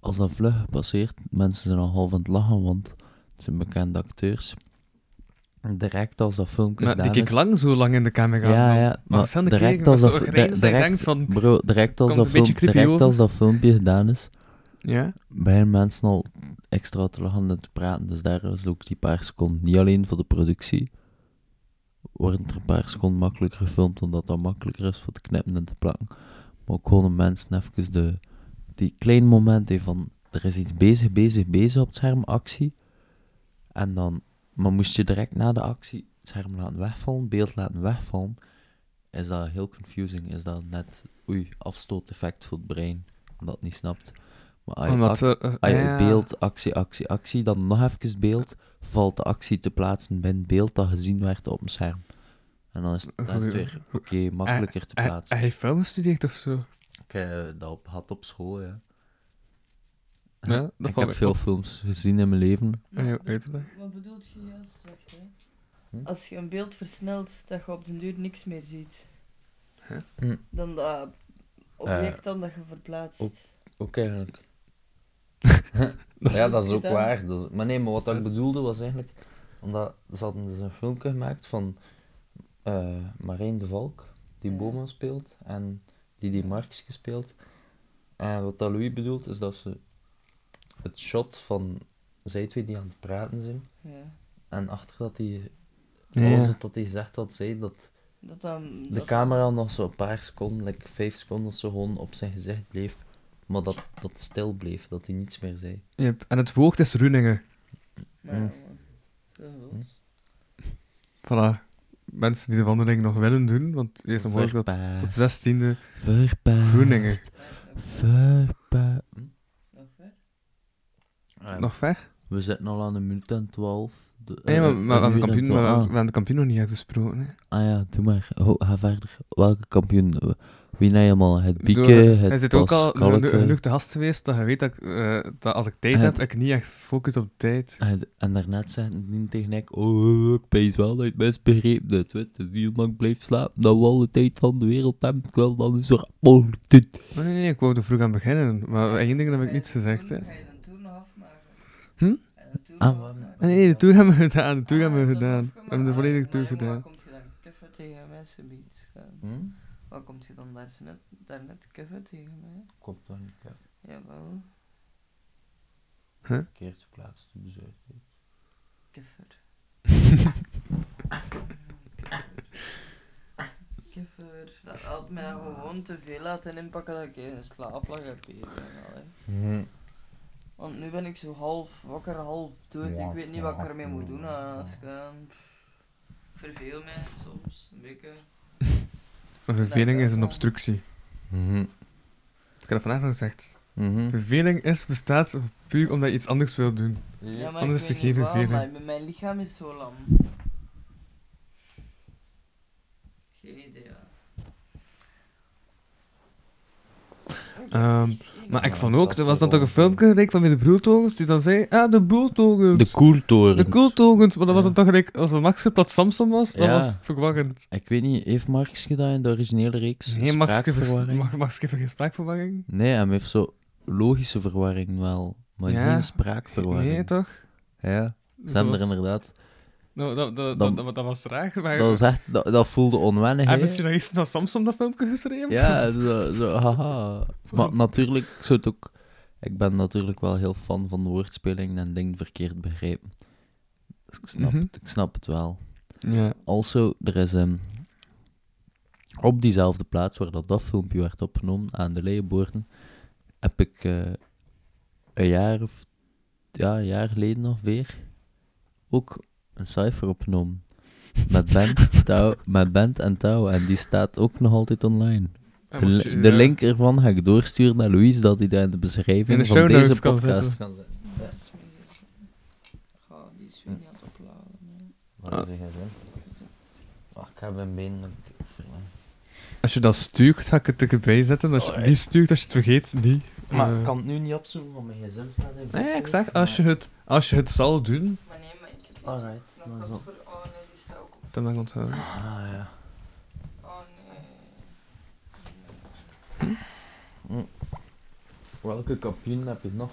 Als dat vlug passeert, mensen zijn al half aan het lachen, want het zijn bekende acteurs. Direct als dat filmpje gedaan is... Maar die keek lang zo lang in de camera. Ja, maar direct als dat filmpje gedaan is, ja? Bij mensen al extra te lachen en te praten. Dus daar is ook die paar seconden. Niet alleen voor de productie, worden er een paar seconden makkelijker gefilmd, omdat dat makkelijker is voor te knippen en te plakken. Maar ook gewoon om mensen even de... Die klein moment van, er is iets bezig op het scherm, actie. En dan, maar moest je direct na de actie het scherm laten wegvallen, beeld laten wegvallen, is dat heel confusing. Is dat net, afstooteffect voor het brein, omdat het niet snapt. Maar als je beeld, actie, dan nog even het beeld, valt de actie te plaatsen bij het beeld dat gezien werd op een scherm. En dan is het weer, oké, makkelijker te plaatsen. Hij heeft film gestudeerd of zo? Dat had op school, ja. Ja, ik heb veel films gezien in mijn leven. Ja, wat bedoelt je juist? Wacht, hè? Als je een beeld versnelt, dat je op den duur niks meer ziet. Huh? Dan dat object dat je verplaatst. Ook eigenlijk. Ja, dat is ook waar. Dus, maar wat ik bedoelde was eigenlijk... Omdat ze hadden dus een filmpje gemaakt van Marijn de Valk, die Boma speelt, en... die Marx gespeeld. En wat dat Louis bedoelt, is dat ze het shot van zij twee die aan het praten zijn, en achter dat hij dat hij zegt dat zij dat de camera nog zo een paar seconden, 5 seconden of zo, gewoon op zijn gezicht bleef, maar dat stil bleef, dat hij niets meer zei. Yep. En het woord is Runingen. Voilà. Mensen die de wandeling nog willen doen, want eerst en vooral tot 16e Groeningen. Verpaast. Nog ver? We zitten al aan 1:12. Nee, maar we hebben de kampioen nog niet uitgesproken. Hè? Ah ja, doe maar. Ga verder. Welke kampioen? Wie neem je allemaal? Het bieken, het... Hij zit ook al genoeg te gast geweest, dat je weet dat als ik tijd heb, ik niet echt focus op tijd. En daarnet zei hij tegen ik, ik pees wel dat je het best begreep. Dat het is niet omdat ik blijf slapen, dat we alle tijd van de wereld hebben. Ik wil dan zo mogelijk dit. Nee, ik wou er vroeg aan beginnen. Maar één ding heb ik niets gezegd. Ga je de tour nog afmaken? Hm? Nee, de tour hebben we gedaan. We hebben de volledige tour gedaan. Komt je dan kiffen tegen mensen bij iets gaan? Wat komt je dan daarnet kuffen tegen mij? Komt dan niet kuffen. Jawel. Verkeerd geplaatst, dus uit. Kuffer. Kuffer. Dat had mij gewoon te veel laten inpakken dat ik in slaap lag heb hier. Want nu ben ik zo half wakker, half dood. Ik weet niet wat ik ermee moet doen. Als ik verveel mij soms, een beetje. Een verveling is een obstructie. Ik heb dat vandaag nog gezegd. Verveling bestaat puur omdat je iets anders wil doen. Ja, maar anders is er geen verveling. Mijn lichaam is zo lam. Geen idee. Maar ik vond ook, er was dan toch een filmpje gelijk van met de broeltogens, die dan zei, ah, de broeltogens. De koeltogens. De koeltogens, maar dat was dan toch gelijk, als een Maxke plat Samsung was, dat was verwarrend. Ik weet niet, heeft Maxke dat in de originele reeks? Nee, Maxke heeft geen spraakverwarring. Nee, hij heeft zo logische verwarring wel, maar geen spraakverwarring. Nee, toch? Ja, ze hebben er inderdaad... Nou, dat was raar, maar... Dat voelde onwennig, hè? Heb je nog eens naar Samsung dat filmpje geschreven? Ja, zo, haha. Maar natuurlijk, ik ben natuurlijk wel heel fan van de woordspeling en dingen verkeerd begrepen. Dus ik snap het wel. Ja. Also, er is op diezelfde plaats waar dat filmpje werd opgenomen, aan de Leeuwboorden, heb ik een jaar geleden ongeveer ook... een cijfer opgenomen. Met band en touw. En die staat ook nog altijd online. De link ervan ga ik doorsturen naar Louise, dat hij daar in de beschrijving in de van deze podcast kan zetten. Ja. Die is weer niet aan het opladen. Wat zeg jij dan? Ik heb mijn been... Als je dat stuurt, ga ik het erbij zetten. Als je het niet stuurt, als je het vergeet, niet. Maar ik kan het nu niet opzoeken, want mijn gsm staat in. Nee, ik zeg, als je het zal doen... Alright, maar zo. Oh nee, die staat ook op. Dat ben ik onthouden. Ah ja. Oh nee. Welke kampioen heb je nog?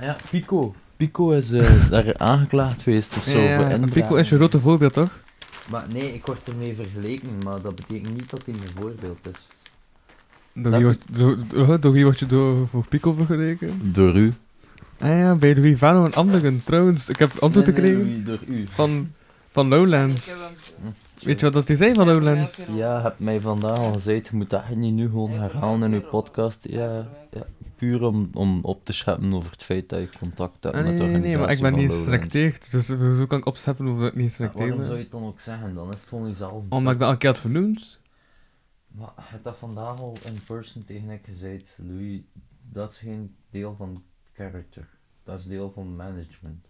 Ja, Pico. Pico is daar aangeklaagd geweest of zo. Ja. Pico is je grote voorbeeld, toch? Maar nee, ik word ermee vergeleken, maar dat betekent niet dat hij mijn voorbeeld is. Door wie word je voor Pico vergeleken? Door u. Ah ja, bij Louis van Oosthuizen en anderen. Trouwens, ik heb antwoord gekregen van Lowlands. Weet je wat hij zei van Lowlands? Ja, je hebt mij vandaag al gezegd, je moet dat niet nu gewoon herhalen in je podcast. Ja. Puur om op te scheppen over het feit dat je contact hebt met de organisatie. Nee, maar ik ben niet geselecteerd, dus zo kan ik opscheppen over dat ik niet geselecteerd ben. Waarom zou je het dan ook zeggen? Dan is het gewoon jezelf. Omdat ik dat een keer had vernoemd. Maar je hebt dat vandaag al in person tegen ik gezegd, Louis, dat is geen deel van... character. Dat is deel van management.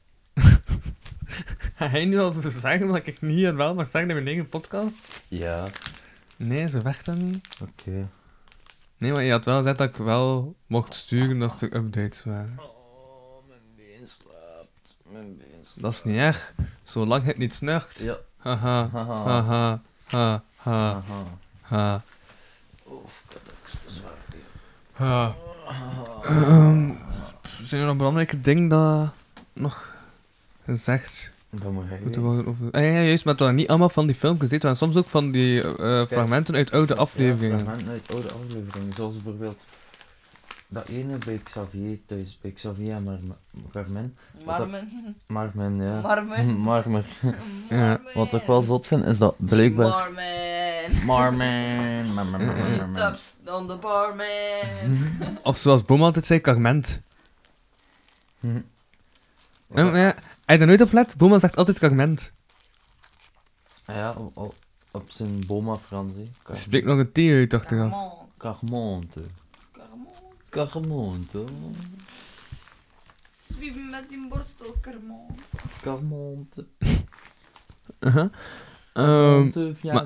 Ga jij niet al zeggen dat ik niet en wel mag zeggen in mijn eigen podcast? Ja. Nee, ze weg dan niet. Oké. Nee, maar je had wel gezegd dat ik wel mocht sturen als er updates waren. Oh, mijn been slaapt. Dat is niet erg. Zolang het niet snurkt. Ja. Haha. Haha. Haha. Haha. Haha. Oh, dat is zo zwaar. Ha. Zijn er nog belangrijke dingen dat nog gezegd moeten worden? Of... ja, juist, maar dat niet allemaal van die filmpjes deed, maar soms ook van die fragmenten uit oude afleveringen. Ja, fragmenten uit oude afleveringen, zoals bijvoorbeeld dat ene bij Xavier thuis, bij Xavier en Carmen. Marmen, ja. Marmen. Ja. Wat ik wel zot vind, is dat blijkbaar... Marmen. Taps on the barman. Of zoals Boom altijd zei, Carment. Ja, hij er nooit op let, Boma zegt altijd Carment. Ja, op zijn Boma-Frans. Je spreekt nog een T uit achteraf. Carmonte. Zwieven met die borstel, Carmonte. En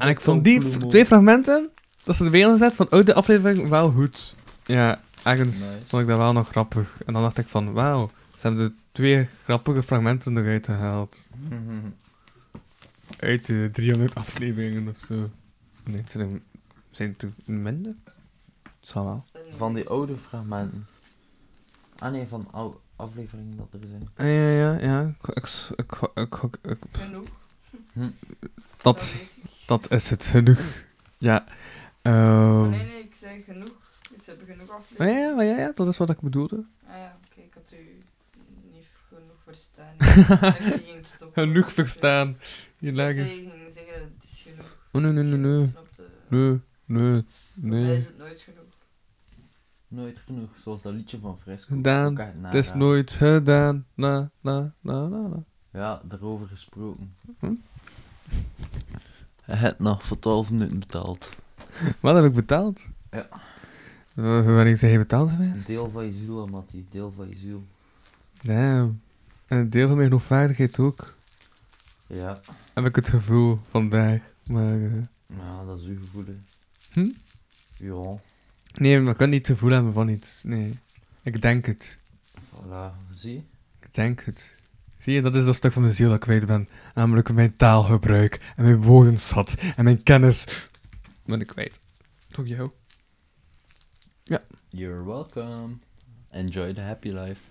ik vond die twee fragmenten, dat ze er weer in zet, van uit de aflevering wel goed. Ja. Ergens vond ik dat wel nog grappig. En dan dacht ik van, wauw, ze hebben de twee grappige fragmenten eruit gehaald. Uit de 300 afleveringen of zo. Nee, zijn het minder? Het zal wel. Van die oude fragmenten. Ah nee, van oude afleveringen dat er zijn. Ja. Ik genoeg. Dat is het, genoeg. Ja. Nee, ik zei genoeg. Ze hebben genoeg afleveringen. Ja, dat is wat ik bedoelde. Ah ja, oké, ik had u niet genoeg verstaan. Ik ging stoppen. Genoeg verstaan. Je laag is... Ik ging zeggen, het is genoeg. Oh, nee. Nee. Is het nooit genoeg. Nooit genoeg, zoals dat liedje van Fresco. Daan, het is nooit gedaan. Na. Ja, daarover gesproken. Hij heeft nog voor 12 minuten betaald. Wat heb ik betaald? Ja. Wanneer zijn jij betaald geweest? Een deel van je ziel, Mattie. Deel van je ziel. Damn. En een deel van mijn hoogvaardigheid ook. Ja. Heb ik het gevoel vandaag, maar... Ja, dat is uw gevoel, hè. Ja. Nee, maar ik kan niet het gevoel hebben van iets. Nee. Ik denk het. Voilà, zie. Ik denk het. Zie je, dat is dat stuk van mijn ziel dat ik kwijt ben. Namelijk mijn taalgebruik en mijn woordenschat en mijn kennis. Ben ik kwijt. Toch jou? Ja. You're welcome. Enjoy the happy life.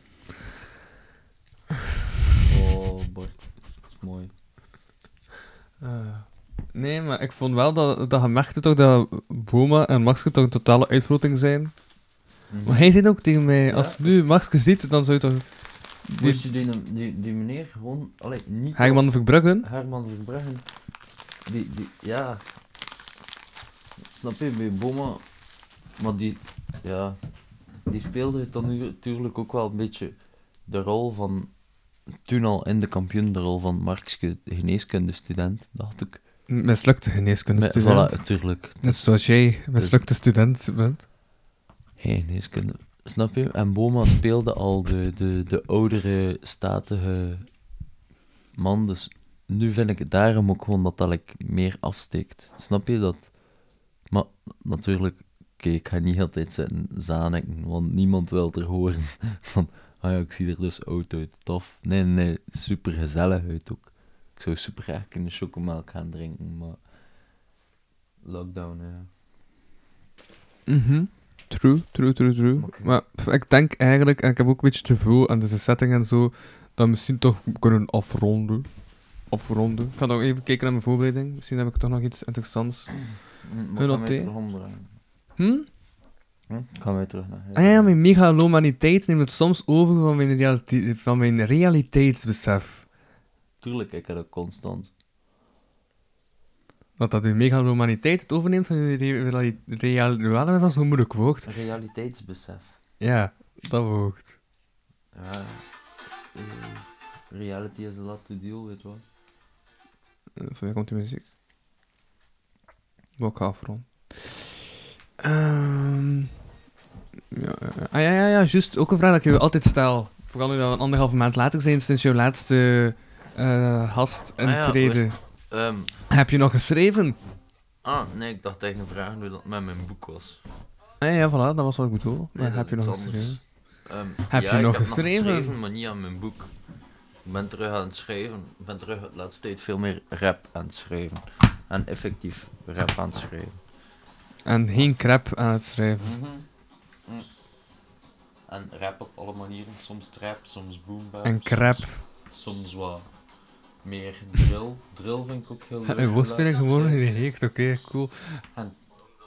Oh, Bart. Dat is mooi. Nee, maar ik vond wel dat je merkte toch dat Boma en Maxke toch een totale uitvloting zijn. Mm. Maar hij zei ook tegen mij, ja. Als je nu Maxke ziet, dan zou je toch... Moest je die meneer gewoon... Allee, niet Herman Verbruggen? Herman Verbruggen. Die ja... Snap je, bij Boma... Maar die... Ja... Die speelde het dan nu natuurlijk ook wel een beetje de rol van... Toen al in De Kampioen, de rol van Markske, geneeskundestudent, dacht ik. Mislukte geneeskundestudent. Voilà, tuurlijk. Net zoals jij mislukte student bent. Geen geneeskunde. Snap je? En Boma speelde al de oudere, statige man. Dus nu vind ik het daarom ook gewoon dat meer afsteekt. Snap je dat? Maar natuurlijk, oké, ik ga niet heel de tijd zitten zaniken, want niemand wil er horen van... Ah ja, ik zie er dus oud uit, tof. Nee, super gezellig uit ook. Ik zou super graag kunnen chocomelk gaan drinken, maar... Lockdown, ja. True. Okay. Maar ik denk eigenlijk, en ik heb ook een beetje te veel aan deze setting en zo, dat we misschien toch kunnen afronden. Ik ga nog even kijken naar mijn voorbereiding. Misschien heb ik toch nog iets interessants. Gaan wij terug naar... Ja, mijn megalomaniteit neemt het soms over van mijn, van mijn realiteitsbesef. Tuurlijk, ik heb dat constant. Dat uw megalomaniteit het overneemt van uw realiteitsbesef. Dat is zo'n moeilijk woord. Realiteitsbesef. Ja, dat woord. Ja. Reality is a lot to deal with, hoor. Voor mij komt die muziek. Welke afrond? Ja, juist. Ook een vraag dat ik je altijd stel. Vooral nu dat we 1,5 maand later zijn sinds jouw laatste gast intreden. Heb je nog geschreven? Ah, nee, ik dacht eigenlijk een vraag hoe dat met mijn boek was. Ja, voilà, dat was wel goed hoor. Maar nee, heb je nog geschreven? Ik heb nog geschreven, maar niet aan mijn boek. Ik ben terug aan het schrijven. Ik ben terug de laatste tijd veel meer rap aan het schrijven. En effectief rap aan het schrijven. En geen crap aan het schrijven. En rap op alle manieren. Soms trap, soms boomba. En crap. Soms wat meer drill. Drill vind ik ook heel leuk. En woordspelen gewoon in de heekt, oké, cool. En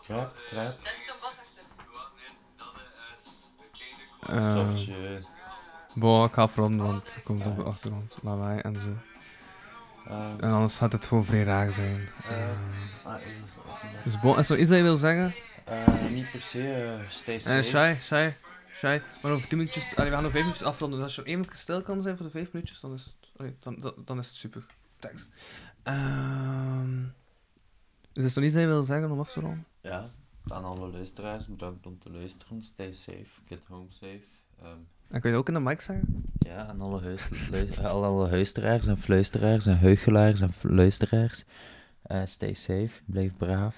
crap, trap. Softje. Boah, ik ga afronden, want er komt op de achtergrond lawaai en zo. En anders gaat het gewoon vrij raar zijn. Dus bon, is er iets dat je wil zeggen? Niet per se, stay safe. Shy. Maar over 10 minuutjes, we gaan nog 5 minuutjes afronden. Dus als je even stil kan zijn voor de 5 minuutjes, dan is het, dan is het super. Thanks. Dus is er iets dat je wil zeggen om af te ronden? Ja, aan alle luisteraars, bedankt om te luisteren. Stay safe, get home safe. En kun je dat ook in de mic zeggen? Ja, aan alle huisteraars en fluisteraars en huichelaars en fluisteraars. Stay safe, blijf braaf.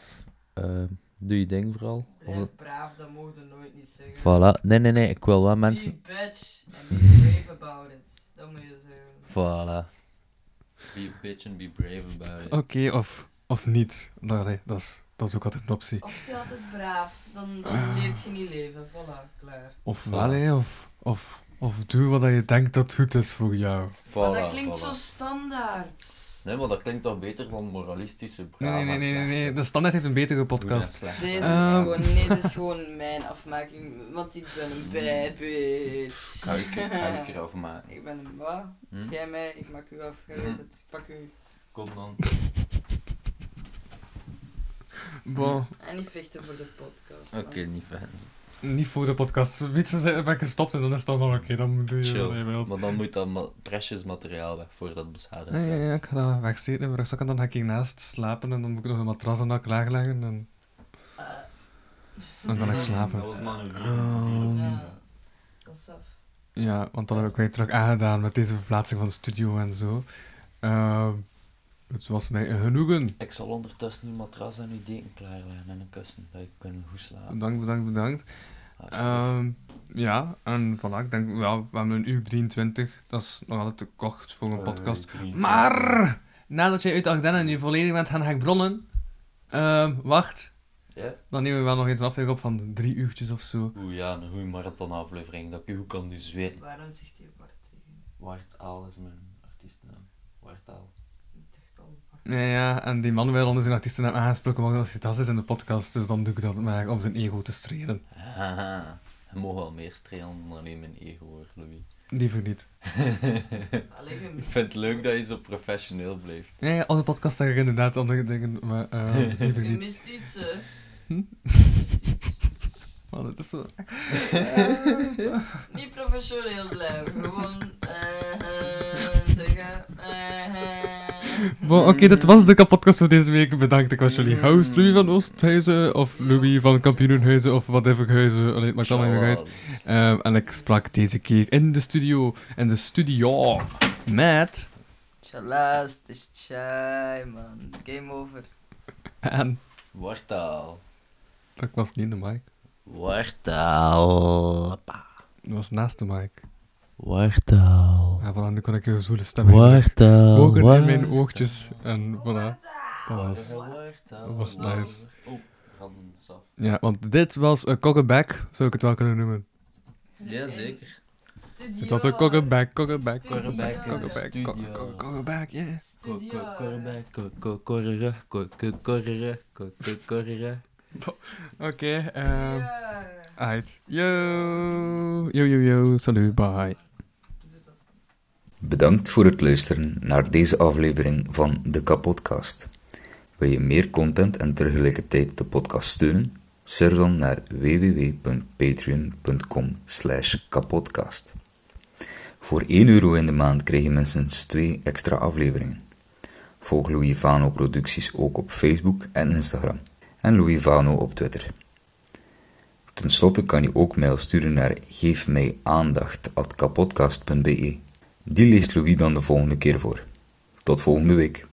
Doe je ding vooral. Blijf braaf, dat mogen we nooit niet zeggen. Voilà. Nee, ik wil wel mensen... Be a bitch and be brave about it. Dat moet je zeggen. Voilà. Be a bitch and be brave about it. Oké, of niet. Dat is ook altijd een optie. Of ze altijd braaf, dan leert je niet leven. Voilà, klaar. Of wel, hè, of doe wat je denkt dat goed is voor jou. Voilà, maar dat klinkt zo standaard. Nee, maar dat klinkt toch beter dan moralistische braaf. Nee, de standaard heeft een betere podcast. Dit is gewoon mijn afmaking, want ik ben een bad bitch. Ga ik erover maken? Ik ben een wat? Jij mij, ik maak u af, jij weet het. Ik pak u. Kom dan. Bon. En niet vechten voor de podcast. Oké, niet vechten. Niet voor de podcast. Weet je, ik ben gestopt en dan is het allemaal oké. Dan doe je wat je wilt. Maar dan moet dat precious materiaal weg voor dat beschadigd wordt. Ja, ik ga dat wegsteken in mijn rugzak en dan ga ik hiernaast slapen. En dan moet ik nog een matras aan elkaar klaarleggen. En dan kan ik slapen. Dat was maar dat is af. Ja, want dan heb ik weer terug aangedaan met deze verplaatsing van de studio en zo. Het was mij een genoegen. Ik zal ondertussen uw matras en uw deken klaarleggen en een kussen, dat ik kan goed slapen. Bedankt. Ja, en voilà, ik denk, ja, we hebben een uur 23, dat is nog altijd te kort voor een podcast. Maar, nadat jij uit Ardennen nu volledig bent gaan bronnen, wacht, yeah, dan nemen we wel nog eens een aflevering op van 3 uurtjes of zo. Oeh ja, een goede marathonaflevering, dat ik u kan dus zweten. Waarom zegt hij Wartaal is mijn artiestennaam. Wartaal. Ja, en die man wil onder zijn artiestennaam aangesproken worden als hij dat is in de podcast, dus dan doe ik dat maar om zijn ego te strelen. Haha. Je mag wel meer strelen dan alleen mijn ego, hoor, Louis. Liever niet. Ik vind het leuk dat je zo professioneel blijft. Ja, als een podcast zeg ik inderdaad om te denken, maar liever niet. Je mist iets, hè. Man, het is zo... Niet professioneel blijven, gewoon... zeggen... Oké, dat was de podcast voor deze week. Bedankt, ik was jullie host, Louis van Oosthuizen, of Louis van Kampioenenhuizen, of whatever huizen. Allee, het maakt allemaal niet uit. En ik sprak deze keer in de studio, met... Tjallas, het is tjai, man. Game over. En... Wartaal. Ik was niet in de mic. Wartaal. Dat was naast de mic. Wartaal. Ja, voilà, nu kan ik een zoele stem hebben. Ogen in mijn oogjes. En voilà. Dat was nice. Ja, want dit was een cockback, zou ik het wel kunnen noemen. Jazeker. Het was een cockback, yeah. Oké, uit. Yo, salut, bye. Bedankt voor het luisteren naar deze aflevering van de Kapodcast. Wil je meer content en tegelijkertijd de podcast steunen? Surf dan naar www.patreon.com/kapodcast. Voor €1 in de maand krijg je minstens 2 extra afleveringen. Volg Louis Vano Producties ook op Facebook en Instagram. En Louis Vano op Twitter. Ten slotte kan je ook mail sturen naar geefmijaandacht@kapodcast.be. Die leest Louis dan de volgende keer voor. Tot volgende week.